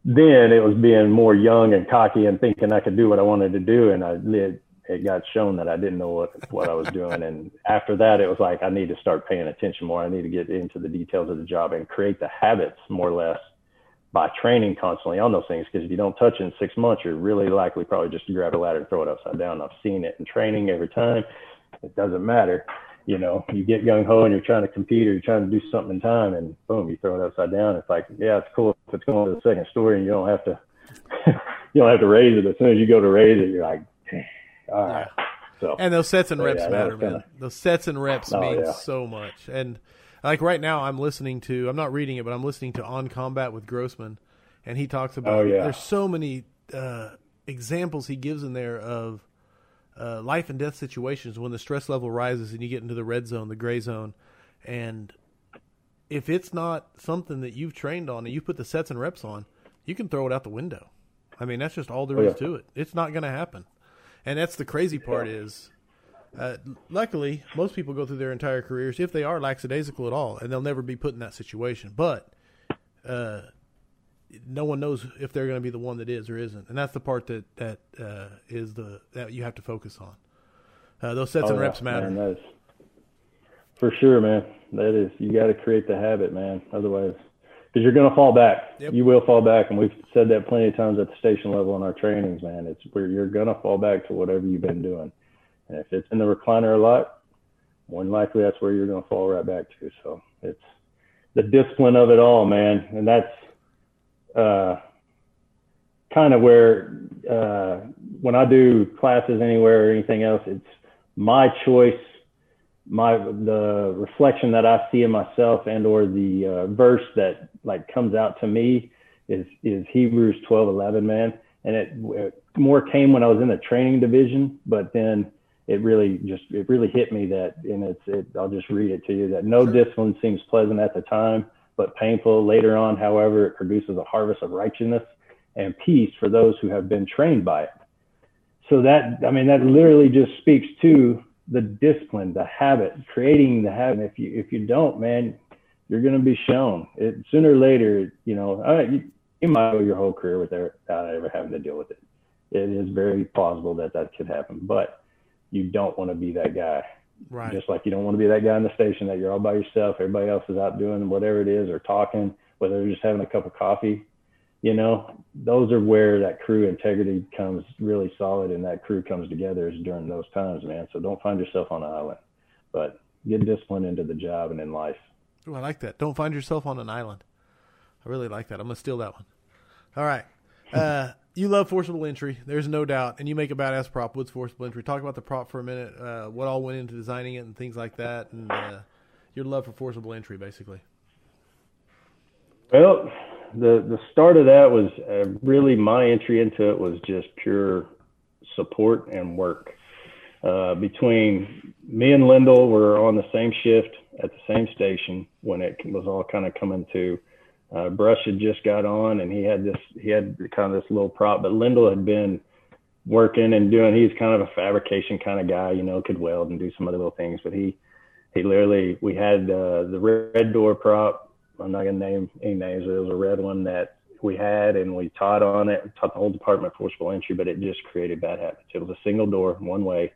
then it was being more young and cocky and thinking I could do what I wanted to do. And I it, it got shown that I didn't know what, what I was doing. And after that, it was like, I need to start paying attention more. I need to get into the details of the job and create the habits more or less by training constantly on those things. Because if you don't touch it in six months, you're really likely probably just to grab a ladder and throw it upside down. I've seen it in training every time. It doesn't matter. You know, you get gung ho and you're trying to compete or you're trying to do something in time, and boom, you throw it upside down. It's like, yeah, it's cool if it's going to the second story and you don't have to, you don't have to raise it. As soon as you go to raise it, you're like, all right. So and those sets and reps yeah, matter, kinda, man. Those sets and reps oh, mean yeah. so much. And like right now, I'm listening to, I'm not reading it, but I'm listening to On Combat with Grossman, and he talks about. Oh, yeah. There's so many uh, examples he gives in there of. Uh, life and death situations when the stress level rises and you get into the red zone, the gray zone. And if it's not something that you've trained on and you put the sets and reps on, you can throw it out the window. I mean, that's just all there oh, yeah. is to it. It's not going to happen. And that's the crazy part yeah. is, uh, luckily, most people go through their entire careers, if they are lackadaisical at all, and they'll never be put in that situation. But uh, no one knows if they're going to be the one that is or isn't. And that's the part that, that, uh, is the, that you have to focus on. Uh, those sets oh, and reps yeah, matter. Man, that's, for sure, man. That is, you got to create the habit, man. Otherwise, because you're going to fall back. Yep. You will fall back. And we've said that plenty of times at the station level in our trainings, man. It's where you're going to fall back to whatever you've been doing. And if it's in the recliner a lot, more than likely that's where you're going to fall right back to. So it's the discipline of it all, man. And that's uh, kind of where uh, when I do classes anywhere or anything else, it's my choice, my the reflection that I see in myself and or the uh, verse that like comes out to me is is Hebrews twelve eleven, man. And it, it more came when I was in the training division, but then it really just it really hit me that, and it's it, I'll just read it to you, that no discipline seems pleasant at the time, but painful later on. However, it produces a harvest of righteousness and peace for those who have been trained by it. So that, I mean, that literally just speaks to the discipline, the habit, creating the habit. If you if you don't, man, you're going to be shown it sooner or later. You know, all right, you, you might go your whole career without ever having to deal with it. It is very plausible that that could happen, but you don't want to be that guy. Right. Just like you don't want to be that guy in the station that you're all by yourself. Everybody else is out doing whatever it is or talking, whether they're just having a cup of coffee. You know, those are where that crew integrity comes really solid, and that crew comes together is during those times, man. So don't find yourself on an island, but get disciplined into the job and in life. Oh, I like that. Don't find yourself on an island. I really like that. I'm going to steal that one. All right. Uh, you love forcible entry. There's no doubt. And you make a badass prop, Woods Forcible Entry. Talk about the prop for a minute, uh, what all went into designing it and things like that, and uh, your love for forcible entry, basically. Well, The the start of that was uh, really my entry into it was just pure support and work. Uh, between me and Lindell were on the same shift at the same station when it was all kind of coming to. Uh, Brush had just got on, and he had this he had kind of this little prop, but Lindell had been working and doing. He's kind of a fabrication kind of guy, you know, could weld and do some other little things, but he he literally we had uh, the red door prop. I'm not going to name any names, but it was a red one that we had, and we taught on it, taught the whole department forcible entry, but it just created bad habits. It was a single door, one way.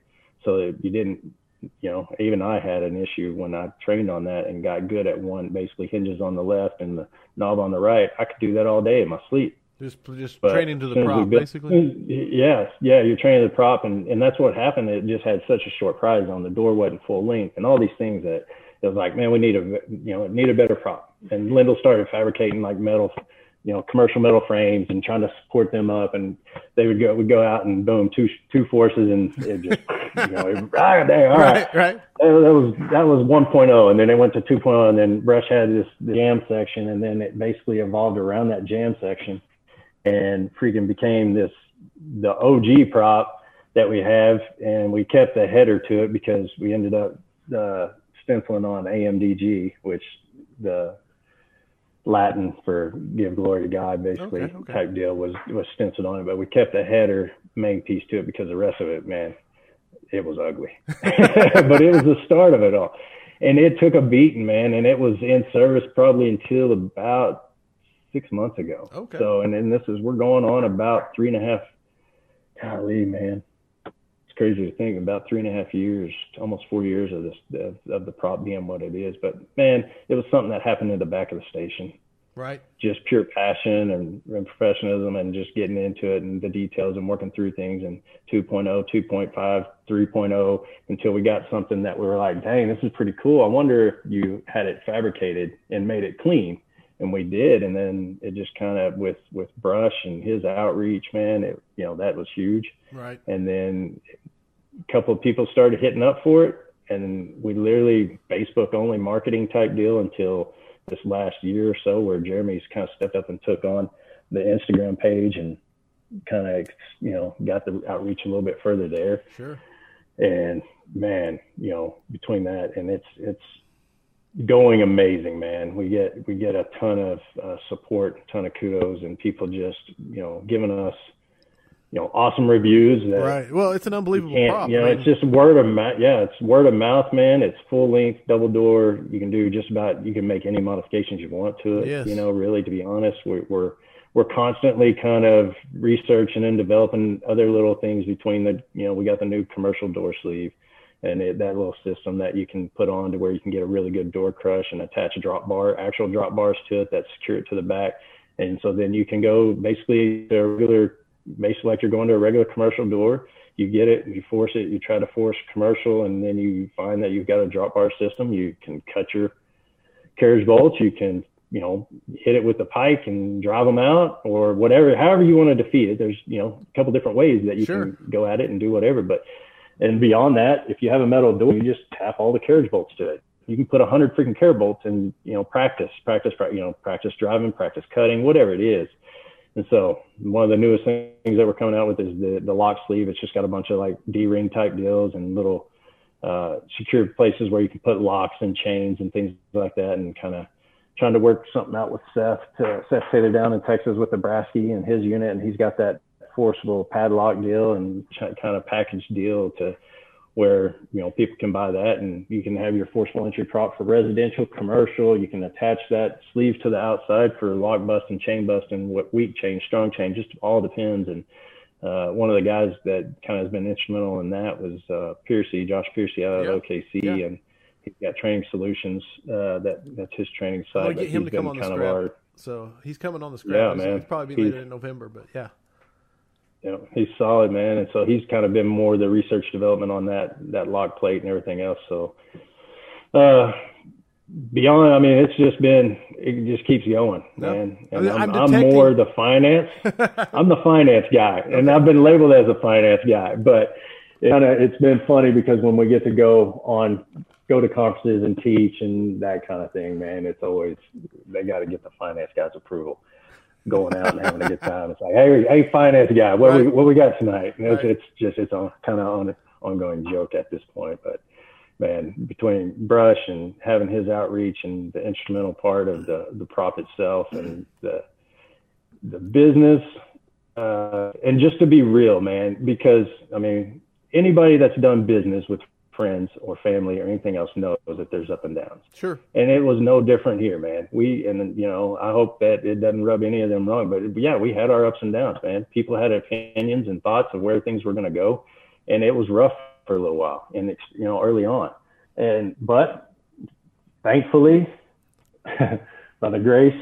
So that you didn't, you know, even I had an issue when I trained on that and got good at one, basically hinges on the left and the knob on the right. I could do that all day in my sleep. Just, just but training to the prop, built, basically? Yeah, yeah, you're training to the prop, and, and that's what happened. It just had such a short prize on. The door wasn't full length and all these things that it was like, man, we need a, you know, need a better prop. And Lindell started fabricating like metal, you know, commercial metal frames and trying to support them up. And they would go, would go out and boom, two, two forces. And it just, you know, it, ah, dang, all right, right. right. That, that was, that was one point oh. And then they went to two point oh. And then Brush had this, this jam section. And then it basically evolved around that jam section and freaking became this, the O G prop that we have. And we kept the header to it because we ended up uh, stenciling on A M D G, which the Latin for give glory to God, basically, okay, okay. type deal was was stenciled on it, but we kept the header main piece to it because the rest of it, man, it was ugly. But it was the start of it all, and it took a beating, man, and it was in service probably until about six months ago. Okay. So, and then this is we're going on about three and a half. Golly, man, it's crazy to think about three and a half years, almost four years of this of, of the prop being what it is. But man, it was something that happened in the back of the station. Right. Just pure passion and, and professionalism and just getting into it and the details and working through things and two point oh, two point five, three point oh until we got something that we were like, dang, this is pretty cool. I wonder if you had it fabricated and made it clean. And we did. And then it just kind of with, with Brush and his outreach, man, it, you know, that was huge. Right. And then a couple of people started hitting up for it. And we literally Facebook only marketing type deal until this last year or so, where Jeremy's kind of stepped up and took on the Instagram page and kind of, you know, got the outreach a little bit further there. Sure. And man, you know, between that and it's, it's going amazing, man. We get, we get a ton of uh, support, a ton of kudos and people just, you know, giving us, you know, awesome reviews. That right. Well, it's an unbelievable prop. You know, man. It's just word of mouth. Yeah, it's word of mouth, man. It's full length, double door. You can do just about, you can make any modifications you want to it. Yes. You know, really, to be honest, we're, we're, we're constantly kind of researching and developing other little things between the, you know, we got the new commercial door sleeve and it, that little system that you can put on to where you can get a really good door crush and attach a drop bar, actual drop bars to it that secure it to the back. And so then you can go basically to a regular, basically like you're going to a regular commercial door, you get it, you force it, you try to force commercial, and then you find that you've got a drop bar system. You can cut your carriage bolts, you can, you know, hit it with the pike and drive them out or whatever, however you want to defeat it. There's, you know, a couple different ways that you sure. can go at it and do whatever. But, and beyond that, if you have a metal door, you just tap all the carriage bolts to it. You can put a hundred freaking carriage bolts and, you know, practice, practice, pra- you know, practice driving, practice cutting, whatever it is. And so one of the newest things that we're coming out with is the, the lock sleeve. It's just got a bunch of like D-ring type deals and little uh, secure places where you can put locks and chains and things like that, and kind of trying to work something out with Seth. To, Seth Taylor down in Texas with the Brasky and his unit, and he's got that forcible padlock deal and kind of package deal to where, you know, people can buy that and you can have your forcible entry prop for residential, commercial. You can attach that sleeve to the outside for lock bust and chain bust and what weak chain, strong chain, just all depends. And uh, one of the guys that kind of has been instrumental in that was uh, Piercy, Josh Piercy out of yeah. O K C. Yeah. And he's got Training Solutions. Uh, that that's his training side. We'll get him to come on the scrap. Our, so he's coming on the scrap. Yeah, man. It's probably be later in November, but yeah. You know, he's solid, man. And so he's kind of been more the research development on that, that lock plate and everything else. So, uh, beyond, I mean, it's just been, it just keeps going, nope. man. And I'm, I'm, I'm more the finance, I'm the finance guy, and I've been labeled as a finance guy, but it kind of, it's been funny because when we get to go on, go to conferences and teach and that kind of thing, man, it's always, they got to get the finance guy's approval. Going out and having a good time. It's like, hey, hey, finance guy, what right. we what we got tonight? And it's, right. it's just it's on, kind of on ongoing joke at this point. But man, between Brush and having his outreach and the instrumental part of the the prop itself and the the business, uh, and just to be real, man, because I mean, anybody that's done business with friends or family or anything else knows that there's up and downs. Sure. And it was no different here, man. We, and you know, I hope that it doesn't rub any of them wrong, but yeah, we had our ups and downs, man. People had opinions and thoughts of where things were going to go. And it was rough for a little while and it's, you know, early on. And, but thankfully by the grace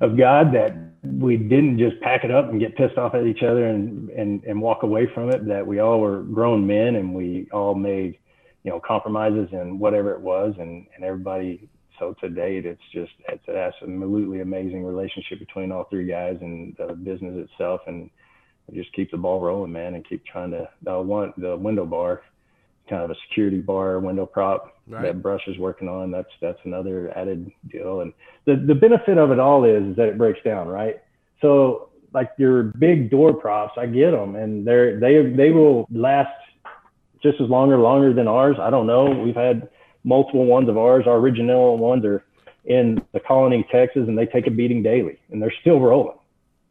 of God that we didn't just pack it up and get pissed off at each other and, and, and walk away from it, that we all were grown men and we all made, you know, compromises and whatever it was, and, and everybody. So to date, it's just, it's an absolutely amazing relationship between all three guys and the business itself. And just keep the ball rolling, man, and keep trying to, I want the window bar, kind of a security bar window prop right. that Brush is working on. That's, that's another added deal. And the, the benefit of it all is, is that it breaks down, right? So like your big door props, I get them and they're, they, they will last just as longer, longer than ours. I don't know. We've had multiple ones of ours. Our original ones are in the Colony, Texas, and they take a beating daily, and they're still rolling.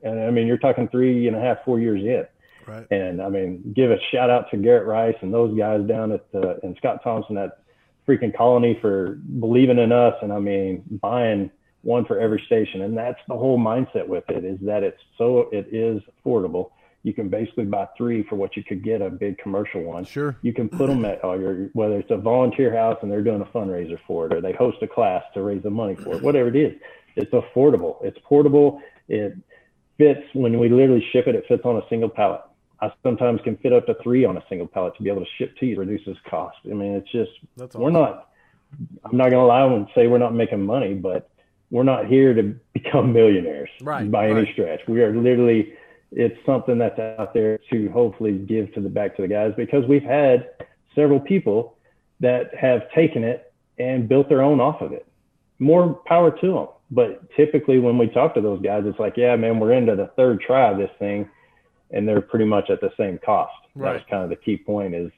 And I mean, you're talking three and a half, four years in. Right. And I mean, give a shout out to Garrett Rice and those guys down at the, and Scott Thompson at freaking Colony for believing in us. And I mean, buying one for every station. And that's the whole mindset with it, is that it's so, it is affordable. You can basically buy three for what you could get a big commercial one. Sure. You can put them at all your, whether it's a volunteer house and they're doing a fundraiser for it, or they host a class to raise the money for it, whatever it is, it's affordable. It's portable. It fits when we literally ship it, it fits on a single pallet. I sometimes can fit up to three on a single pallet to be able to ship to you. It reduces cost. I mean, it's just, That's we're awesome. not, I'm not going to lie and say we're not making money, but we're not here to become millionaires right, by right. any stretch. We are literally, it's something that's out there to hopefully give to the back to the guys, because we've had several people that have taken it and built their own off of it. More power to them. But typically when we talk to those guys, it's like, yeah, man, we're into the third try of this thing. And they're pretty much at the same cost. Right. That's kind of the key point is,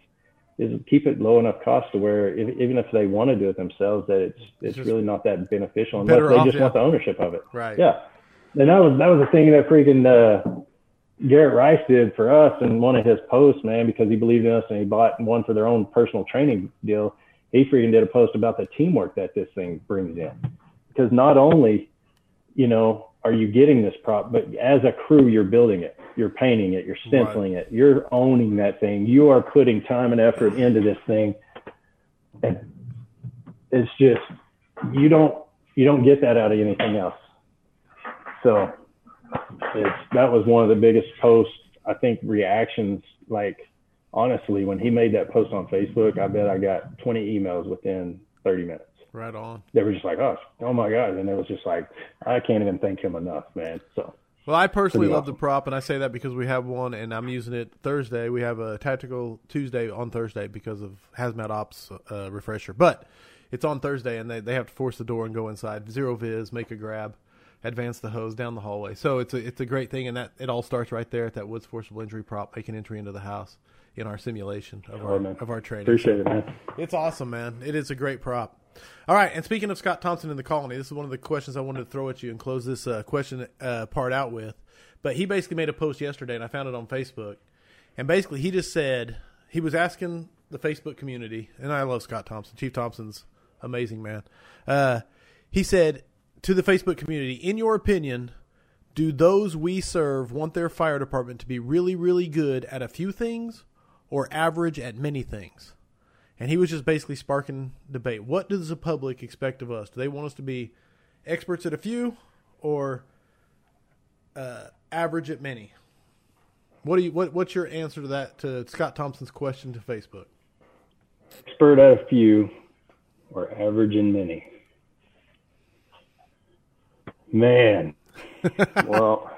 is keep it low enough cost to where if, even if they want to do it themselves, that it's, it's just really not that beneficial unless they off, just yeah. want the ownership of it. Right. Yeah. And that was, that was the thing that freaking, uh, Garrett Rice did for us in one of his posts, man, because he believed in us and he bought one for their own personal training deal. He freaking did a post about the teamwork that this thing brings in, because not only, you know, are you getting this prop? But as a crew, you're building it, you're painting it, you're stenciling right. it, you're owning that thing. You are putting time and effort into this thing. And it's just, you don't, you don't get that out of anything else. So it's, that was one of the biggest posts, I think, reactions. Like, honestly, when he made that post on Facebook, I bet I got twenty emails within thirty minutes. Right on. They were just like, oh, oh my God. And it was just like, I can't even thank him enough, man. So, well, I personally love awesome. the prop, and I say that because we have one, and I'm using it Thursday. We have a Tactical Tuesday on Thursday because of Hazmat Ops uh, refresher. But it's on Thursday, and they, they have to force the door and go inside. Zero viz, make a grab, advance the hose down the hallway. So it's a, it's a great thing, and that it all starts right there at that Woods Forcible Entry prop, making entry into the house in our simulation of, oh, our, man. of our training. Appreciate it, man. It's awesome, man. It is a great prop. All right, and speaking of Scott Thompson in the Colony, this is one of the questions I wanted to throw at you and close this uh, question uh, part out with. But he basically made a post yesterday, and I found it on Facebook. And basically he just said he was asking the Facebook community, and I love Scott Thompson. Chief Thompson's amazing, man. Uh, he said to the Facebook community, in your opinion, do those we serve want their fire department to be really, really good at a few things or average at many things? And he was just basically sparking debate. What does the public expect of us? Do they want us to be experts at a few or uh, average at many? What do you? What, what's your answer to that, to Scott Thompson's question to Facebook? Expert at a few or average in many. Man. Well,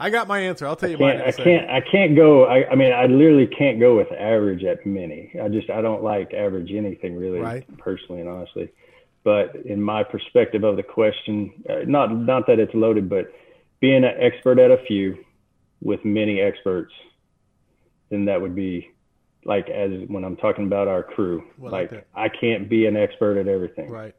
I got my answer. I'll tell you mine. I can't. I can't go. I, I mean, I literally can't go with average at many. I just I don't like average anything really, right. personally and honestly. But in my perspective of the question, not not that it's loaded, but being an expert at a few with many experts, then that would be like as when I'm talking about our crew. Well, like okay. I can't be an expert at everything. Right.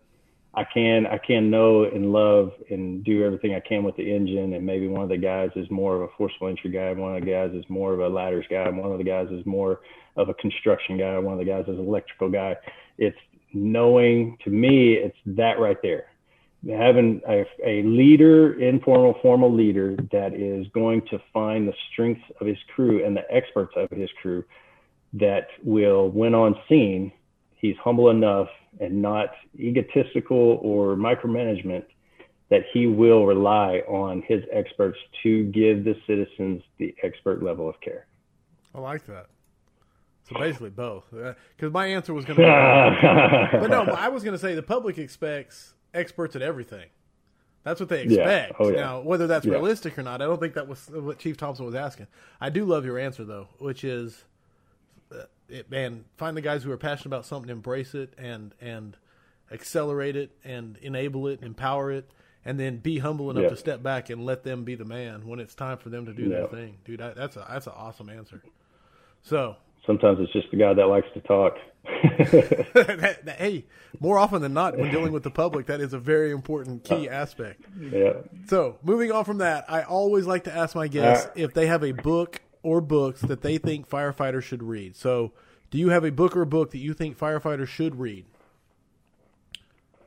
I can I can know and love and do everything I can with the engine, and maybe one of the guys is more of a forcible entry guy, one of the guys is more of a ladders guy, one of the guys is more of a construction guy, one of the guys is an electrical guy. It's knowing, to me, it's that right there. Having a, a leader, informal, formal leader that is going to find the strengths of his crew and the experts of his crew that will, when on scene, he's humble enough and not egotistical or micromanagement, that he will rely on his experts to give the citizens the expert level of care. I like that. So basically both, because my answer was going to be, but no, I was going to say the public expects experts at everything. That's what they expect. Yeah. Oh, yeah. Now, whether that's yeah. realistic or not, I don't think that was what Chief Thompson was asking. I do love your answer though, which is, It, man, find the guys who are passionate about something, embrace it and and accelerate it and enable it, empower it, and then be humble enough yeah. to step back and let them be the man when it's time for them to do yeah. their thing. Dude, I, that's a that's an awesome answer. So sometimes it's just the guy that likes to talk. that, that, hey, more often than not, when dealing with the public, that is a very important key aspect. Yeah. So moving on from that, I always like to ask my guests right. if they have a book or books that they think firefighters should read. So do you have a book or book that you think firefighters should read?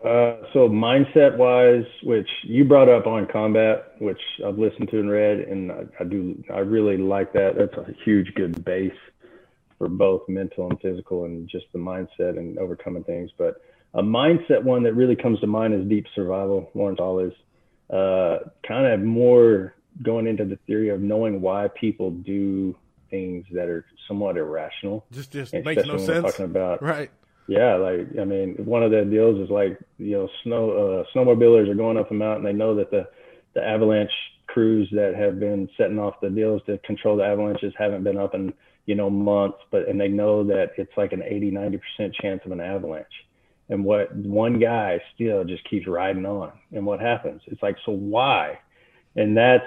Uh, so mindset wise, which you brought up, On Combat, which I've listened to and read, and I, I do, I really like that. That's a huge, good base for both mental and physical and just the mindset and overcoming things. But a mindset one that really comes to mind is Deep Survival, Lawrence Always, uh, kind of more going into the theory of knowing why people do things that are somewhat irrational. Just, just makes no sense. Talking about, right. Yeah. Like, I mean, one of the deals is like, you know, snow, uh, snowmobilers are going up the mountain. They know that the, the avalanche crews that have been setting off the deals to control the avalanches haven't been up in, you know, months, but, and they know that it's like an eighty, ninety percent chance of an avalanche. And what one guy still just keeps riding on. And what happens? It's like, so why? And that's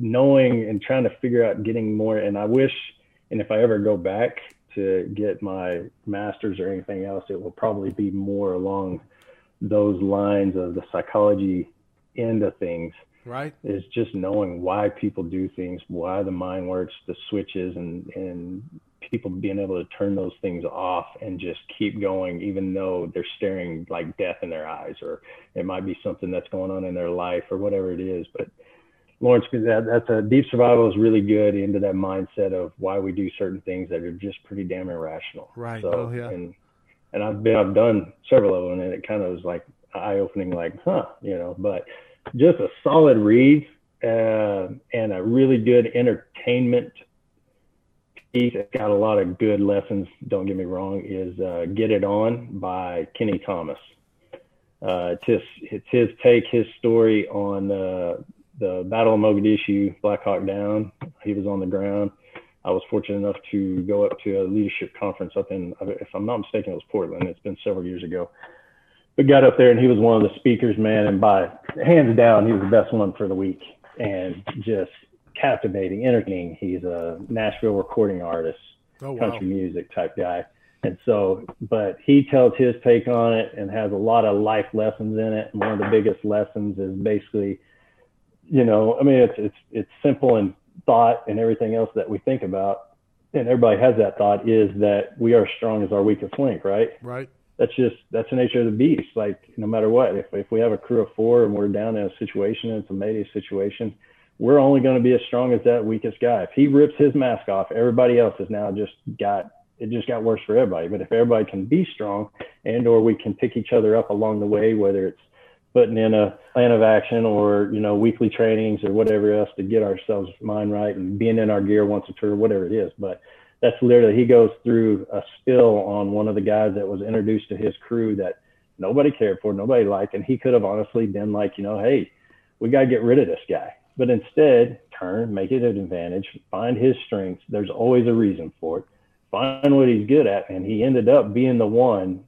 knowing and trying to figure out getting more. And I wish, and if I ever go back to get my master's or anything else, it will probably be more along those lines of the psychology end of things. Right. It's just knowing why people do things, why the mind works, the switches and, and people being able to turn those things off and just keep going, even though they're staring like death in their eyes, or it might be something that's going on in their life or whatever it is. But Lawrence, that, that's a deep survival is really good into that mindset of why we do certain things that are just pretty damn irrational. Right. So, oh, yeah. And, and I've been, I've done several of them, and it kind of was like eye opening, like, huh, you know, but just a solid read uh, and a really good entertainment piece. It's got a lot of good lessons. Don't get me wrong, is uh, Get It On by Kenny Thomas. Uh, it's his, it's his take, his story on, uh, the Battle of Mogadishu, Black Hawk Down. He was on the ground. I was fortunate enough to go up to a leadership conference up in, if I'm not mistaken, it was Portland. It's been several years ago. But got up there, and he was one of the speakers, man. And by hands down, he was the best one for the week. And just captivating, entertaining. He's a Nashville recording artist, oh, wow. country music type guy. And so, but he tells his take on it and has a lot of life lessons in it. And one of the biggest lessons is basically, you know, I mean, it's, it's, it's simple in thought and everything else that we think about, and everybody has that thought, is that we are strong as our weakest link, right? Right. That's just, that's the nature of the beast. Like, no matter what, if, if we have a crew of four and we're down in a situation and it's a mayday situation, we're only going to be as strong as that weakest guy. If he rips his mask off, everybody else is now just got, it just got worse for everybody. But if everybody can be strong, and, or we can pick each other up along the way, whether it's putting in a plan of action or, you know, weekly trainings or whatever else to get ourselves mind right and being in our gear once a tour, whatever it is. But that's literally, he goes through a spill on one of the guys that was introduced to his crew that nobody cared for, nobody liked. And he could have honestly been like, you know, hey, we got to get rid of this guy. But instead, turn, make it an advantage, find his strengths. There's always a reason for it. Find what he's good at. And he ended up being the one,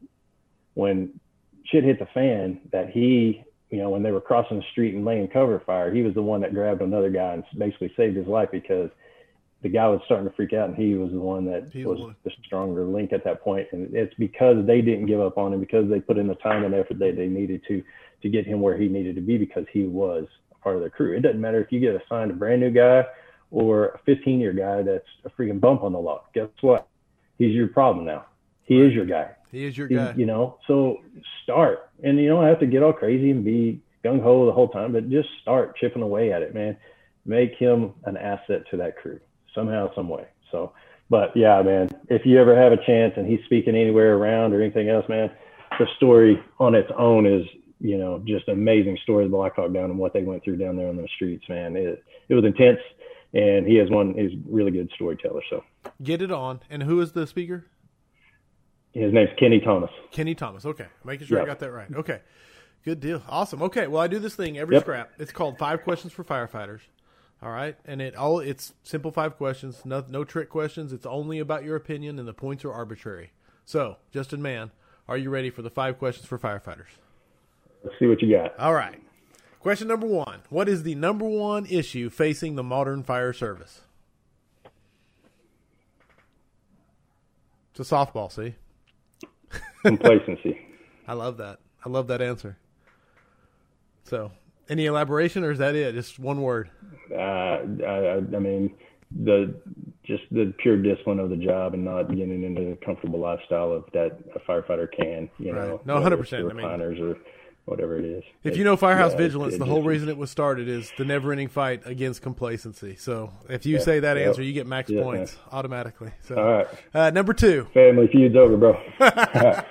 when shit hit the fan, that he, you know, when they were crossing the street and laying cover fire, he was the one that grabbed another guy and basically saved his life, because the guy was starting to freak out, and he was the one that he was would. the stronger link at that point. And it's because they didn't give up on him, because they put in the time and effort that they needed to, to get him where he needed to be, because he was a part of their crew. It doesn't matter if you get assigned a brand new guy or a fifteen year guy that's a freaking bump on the log. Guess what? He's your problem now. He right. is your guy. He is your guy. You know, so start. And you don't have to get all crazy and be gung-ho the whole time, but just start chipping away at it, man. Make him an asset to that crew somehow, some way. So, but yeah, man, if you ever have a chance and he's speaking anywhere around or anything else, man, the story on its own is, you know, just an amazing story of the Black Hawk Down and what they went through down there on the streets, man. It, it was intense, and he has one, he's a really good storyteller. So Get It On. And who is the speaker? His name's Kenny Thomas. Kenny Thomas. Okay. Making sure yep. I got that right. Okay. Good deal. Awesome. Okay. Well, I do this thing every yep. scrap. It's called Five Questions for Firefighters. All right. And it all, it's simple five questions. No, no trick questions. It's only about your opinion, and the points are arbitrary. So, Justin Mann, are you ready for the Five Questions for Firefighters? Let's see what you got. All right. Question number one. What is the number one issue facing the modern fire service? It's a softball, see? Complacency. I love that. I love that answer. So, any elaboration, or is that it? Just one word. Uh, I, I mean, the just the pure discipline of the job and not getting into the comfortable lifestyle of that a firefighter can. You right. know, no, hundred percent. I mean, or whatever it is. If it, you know, Firehouse yeah, Vigilance, it, it the whole reason it was started is the never-ending fight against complacency. So, if you yeah, say that yeah. answer, you get max yeah, points man. automatically. So, all right. Uh, number two. Family feud's over, bro. Right.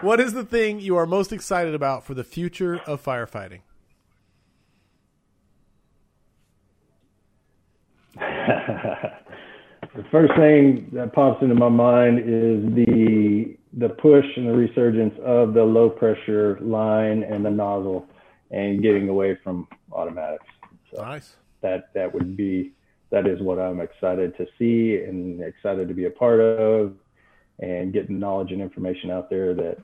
What is the thing you are most excited about for the future of firefighting? The first thing that pops into my mind is the the push and the resurgence of the low pressure line and the nozzle, and getting away from automatics. So nice. That that would be that is what I'm excited to see and excited to be a part of, and getting knowledge and information out there that,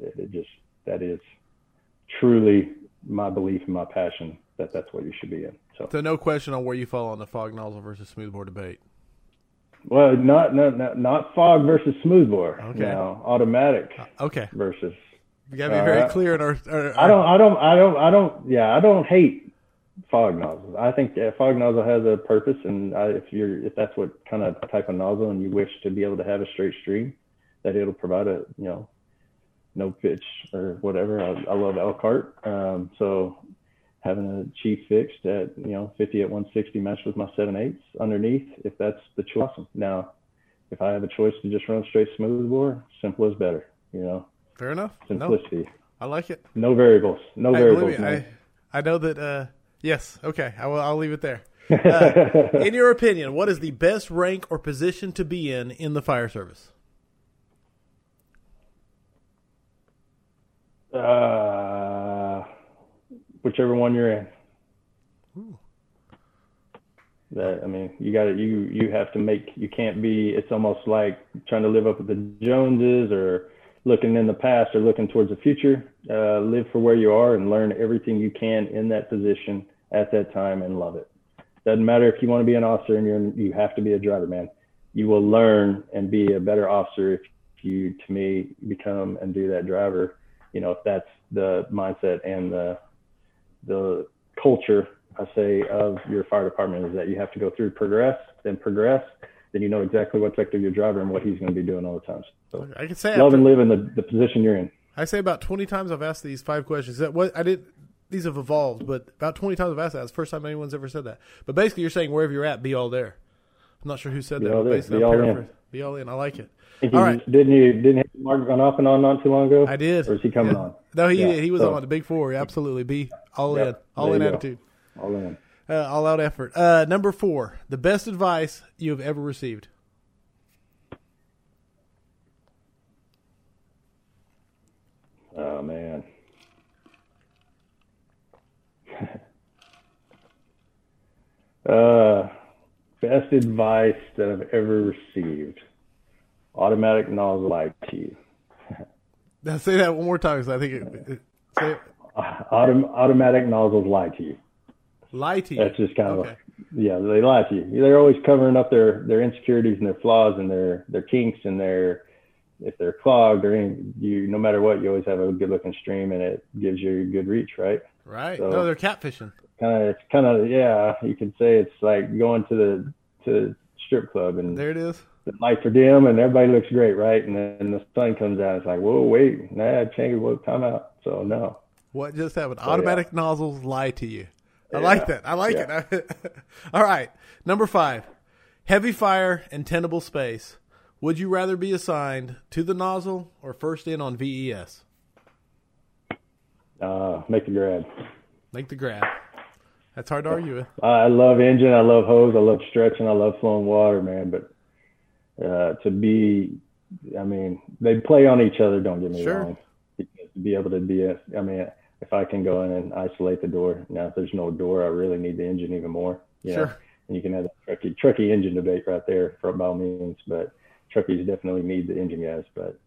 that it just that is truly my belief and my passion, that that's what you should be in. So, so no question on where you fall on the fog nozzle versus smoothbore debate. Well, not not not, not fog versus smoothbore. Okay. Now, automatic. Uh, okay. Versus. You gotta be uh, very clear in our, our, our. I don't. I don't. I don't. I don't. Yeah, I don't hate fog nozzles. I think a fog nozzle has a purpose, and I, if you're if that's what kind of type of nozzle and you wish to be able to have a straight stream, that it'll provide a you know no pitch or whatever. I, I love Elkhart, um, so having a chief fixed at you know fifty at one sixty mesh with my seven eights underneath, if that's the choice. Awesome. Now, if I have a choice to just run straight smooth bore, simple is better. You know, fair enough. Simplicity. No, I like it. No variables. No I variables. I, I know that. Uh, yes. Okay. I will. I'll leave it there. Uh, in your opinion, what is the best rank or position to be in in the fire service? Uh, whichever one you're in. Ooh. That, I mean, you got to, you, you have to make, you can't be, it's almost like trying to live up with the Joneses or looking in the past or looking towards the future. Uh, live for where you are and learn everything you can in that position at that time and love it. Doesn't matter if you want to be an officer and you're, you have to be a driver, man. You will learn and be a better officer if you, to me, become and do that driver. You know, if that's the mindset and the, the culture, I say, of your fire department, is that you have to go through progress, then progress, then you know exactly what sector your driver and what he's going to be doing all the time. So I can say love after, and live in the, the position you're in. I say about twenty times I've asked these five questions. That what I did, these have evolved, but about twenty times I've asked that. It's the first time anyone's ever said that. But basically, you're saying wherever you're at, be all there. I'm not sure who said be that. All but basically, be I'm all in. Be all in. I like it. All you, right. Didn't you? Didn't have Mark gone off and on not too long ago? I did. Or is he coming yeah. on? No, he yeah. he was so. on the big four. Absolutely, be all yeah. in, all there in attitude. Go. All in. Uh, all out effort. Uh, number four, the best advice you have ever received. Oh, man. uh, best advice that I've ever received. Automatic nozzle light to you. Now say that one more time because I think it... it, say it. Autom- automatic nozzles lie to you. Lie to you. That's just kind okay. of, a, yeah, they lie to you. They're always covering up their, their insecurities and their flaws and their, their kinks and their, if they're clogged or any, you, no matter what, you always have a good looking stream and it gives you a good reach, right? Right. So, no, they're catfishing. Kind of, it's kind of, yeah, you could say it's like going to the, to the strip club and there it is. The lights are dim and everybody looks great, right? And then the sun comes out. It's like, whoa, wait, nah, change what time out. So no. What just happened? Oh, automatic yeah. nozzles lie to you. I yeah. like that. I like yeah. it. All right. Number five, heavy fire and tenable space. Would you rather be assigned to the nozzle or first in on V E S? Uh, make the grab. Make the grab. That's hard to argue with. I love engine. I love hose. I love stretching. I love flowing water, man. But uh, to be, I mean, they play on each other. Don't get me sure. wrong. To be able to be a, I mean, if I can go in and isolate the door. Now, if there's no door, I really need the engine even more. You sure. know? And you can have a trucky, trucky engine debate right there for by all means, but truckies definitely need the engine guys. But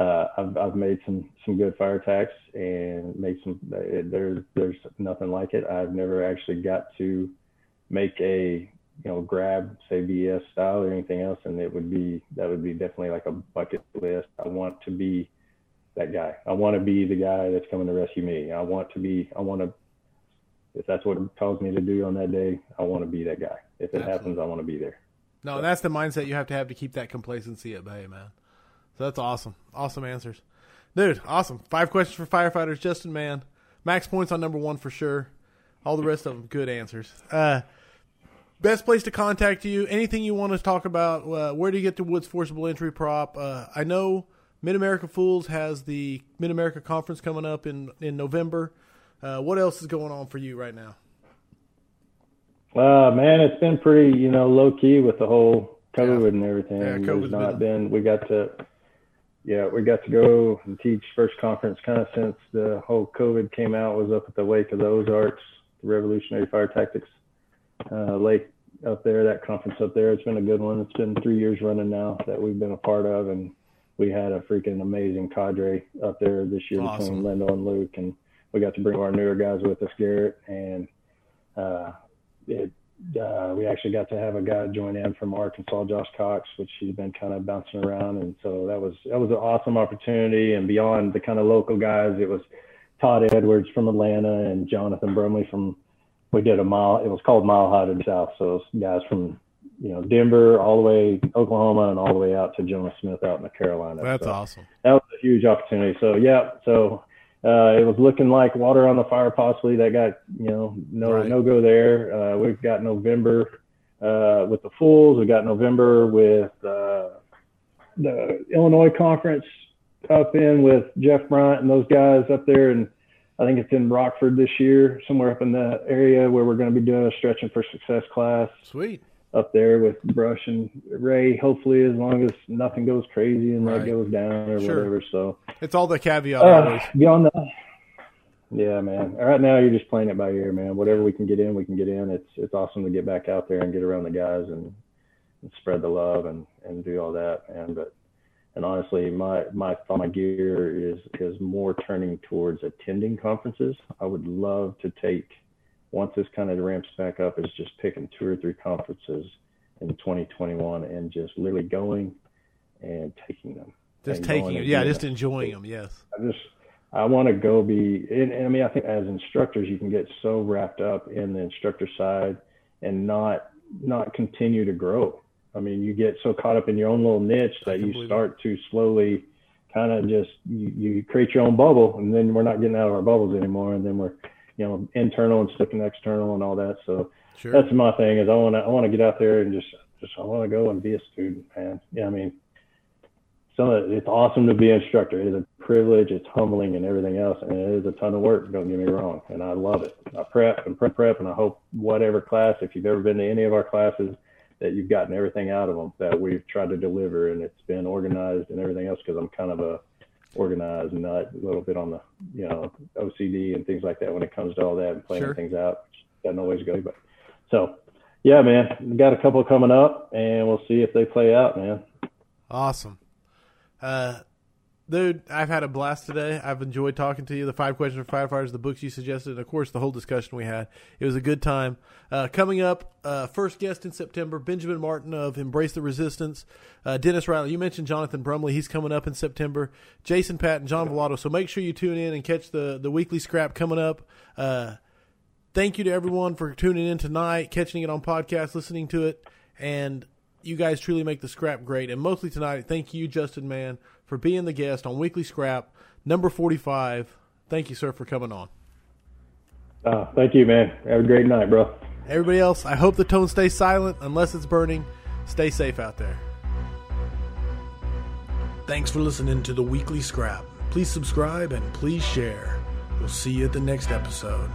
uh, I've I've made some, some good fire attacks and made some, there's, there's nothing like it. I've never actually got to make a, you know, grab, say V S style or anything else. And it would be, that would be definitely like a bucket list. I want to be that guy. I want to be the guy that's coming to rescue me. I want to be, I want to, if that's what it calls me to do on that day, I want to be that guy. If it Absolutely. happens, I want to be there. No, so. That's the mindset you have to have to keep that complacency at bay, man. So that's awesome. Awesome answers. Dude, awesome. Five questions for firefighters. Justin Mann. Max points on number one for sure. All the rest of them, good answers. Uh, Best place to contact you. Anything you want to talk about. Uh, where do you get the Woods Forcible Entry prop? Uh, I know... Mid-America Fools has the Mid-America Conference coming up in, in November. Uh, what else is going on for you right now? Uh, man, it's been pretty, you know, low-key with the whole COVID yeah. and everything. Yeah, COVID's not been... been – we got to – yeah, we got to go and teach first conference kind of since the whole COVID came out. Was up at the Lake of the Ozarks, the Revolutionary Fire Tactics uh, Lake up there, that conference up there. It's been a good one. It's been three years running now that we've been a part of, and – we had a freaking amazing cadre up there this year awesome. between Lindell and Luke, and we got to bring our newer guys with us, Garrett, and uh, it, uh, we actually got to have a guy join in from Arkansas, Josh Cox, which he's been kind of bouncing around, and so that was that was an awesome opportunity. And beyond the kind of local guys, it was Todd Edwards from Atlanta and Jonathan Brumley from we did a mile, it was called Mile High to the South. So guys from, you know, Denver, all the way Oklahoma, and all the way out to Jonah Smith out in the Carolinas. That's so awesome. That was a huge opportunity. So, yeah, so uh, it was looking like water on the fire possibly. That got, you know, no right. no go there. Uh, we've got November uh, with the Fools. We've got November with uh, the Illinois Conference up in with Jeff Bryant and those guys up there. And I think it's in Rockford this year, somewhere up in that area, where we're going to be doing a Stretching for Success class. Sweet. Up there with Brush and Ray, hopefully, as long as nothing goes crazy and that right. goes down or sure. whatever. So it's all the caveat. Uh, beyond that, yeah, man. Right now, you're just playing it by ear, man. Whatever we can get in, we can get in. It's it's awesome to get back out there and get around the guys and, and spread the love and, and do all that, man. But and honestly, my my my gear is is more turning towards attending conferences. I would love to take. Once this kind of ramps back up, is just picking two or three conferences in twenty twenty-one and just literally going and taking them. Just taking them, yeah, just enjoying them, yes. I just, I want to go be, and, and I mean, I think as instructors, you can get so wrapped up in the instructor side and not not continue to grow. I mean, you get so caught up in your own little niche that you start to slowly kind of just, you, you create your own bubble, and then we're not getting out of our bubbles anymore, and then we're, you know, internal and sticking external and all that. So sure. that's my thing is I want to, I want to get out there and just, just, I want to go and be a student, man. Yeah. I mean, some of it, it's awesome to be an instructor. It is a privilege. It's humbling and everything else. And it is a ton of work. Don't get me wrong. And I love it. I prep and prep, prep. And I hope whatever class, if you've ever been to any of our classes, that you've gotten everything out of them that we've tried to deliver. And it's been organized and everything else. Cause I'm kind of a, organized and not a little bit on the, you know, O C D and things like that when it comes to all that and planning sure. things out, which doesn't always go. But so, yeah, man, we got a couple coming up and we'll see if they play out, man. Awesome. Uh, dude, I've had a blast today. I've enjoyed talking to you. The five questions for firefighters, the books you suggested, and of course the whole discussion we had. It was a good time. Uh, coming up, uh, first guest in September, Benjamin Martin of Embrace the Resistance. Uh, Dennis Riley, you mentioned Jonathan Brumley. He's coming up in September. Jason Patton, John Volato. So make sure you tune in and catch the, the weekly scrap coming up. Uh, thank you to everyone for tuning in tonight, catching it on podcast, listening to it. And you guys truly make the scrap great. And mostly tonight, thank you, Justin Mann, for being the guest on Weekly Scrap, number forty-five. Thank you, sir, for coming on. Uh, thank you, man. Have a great night, bro. Everybody else, I hope the tone stays silent unless it's burning. Stay safe out there. Thanks for listening to the Weekly Scrap. Please subscribe and please share. We'll see you at the next episode.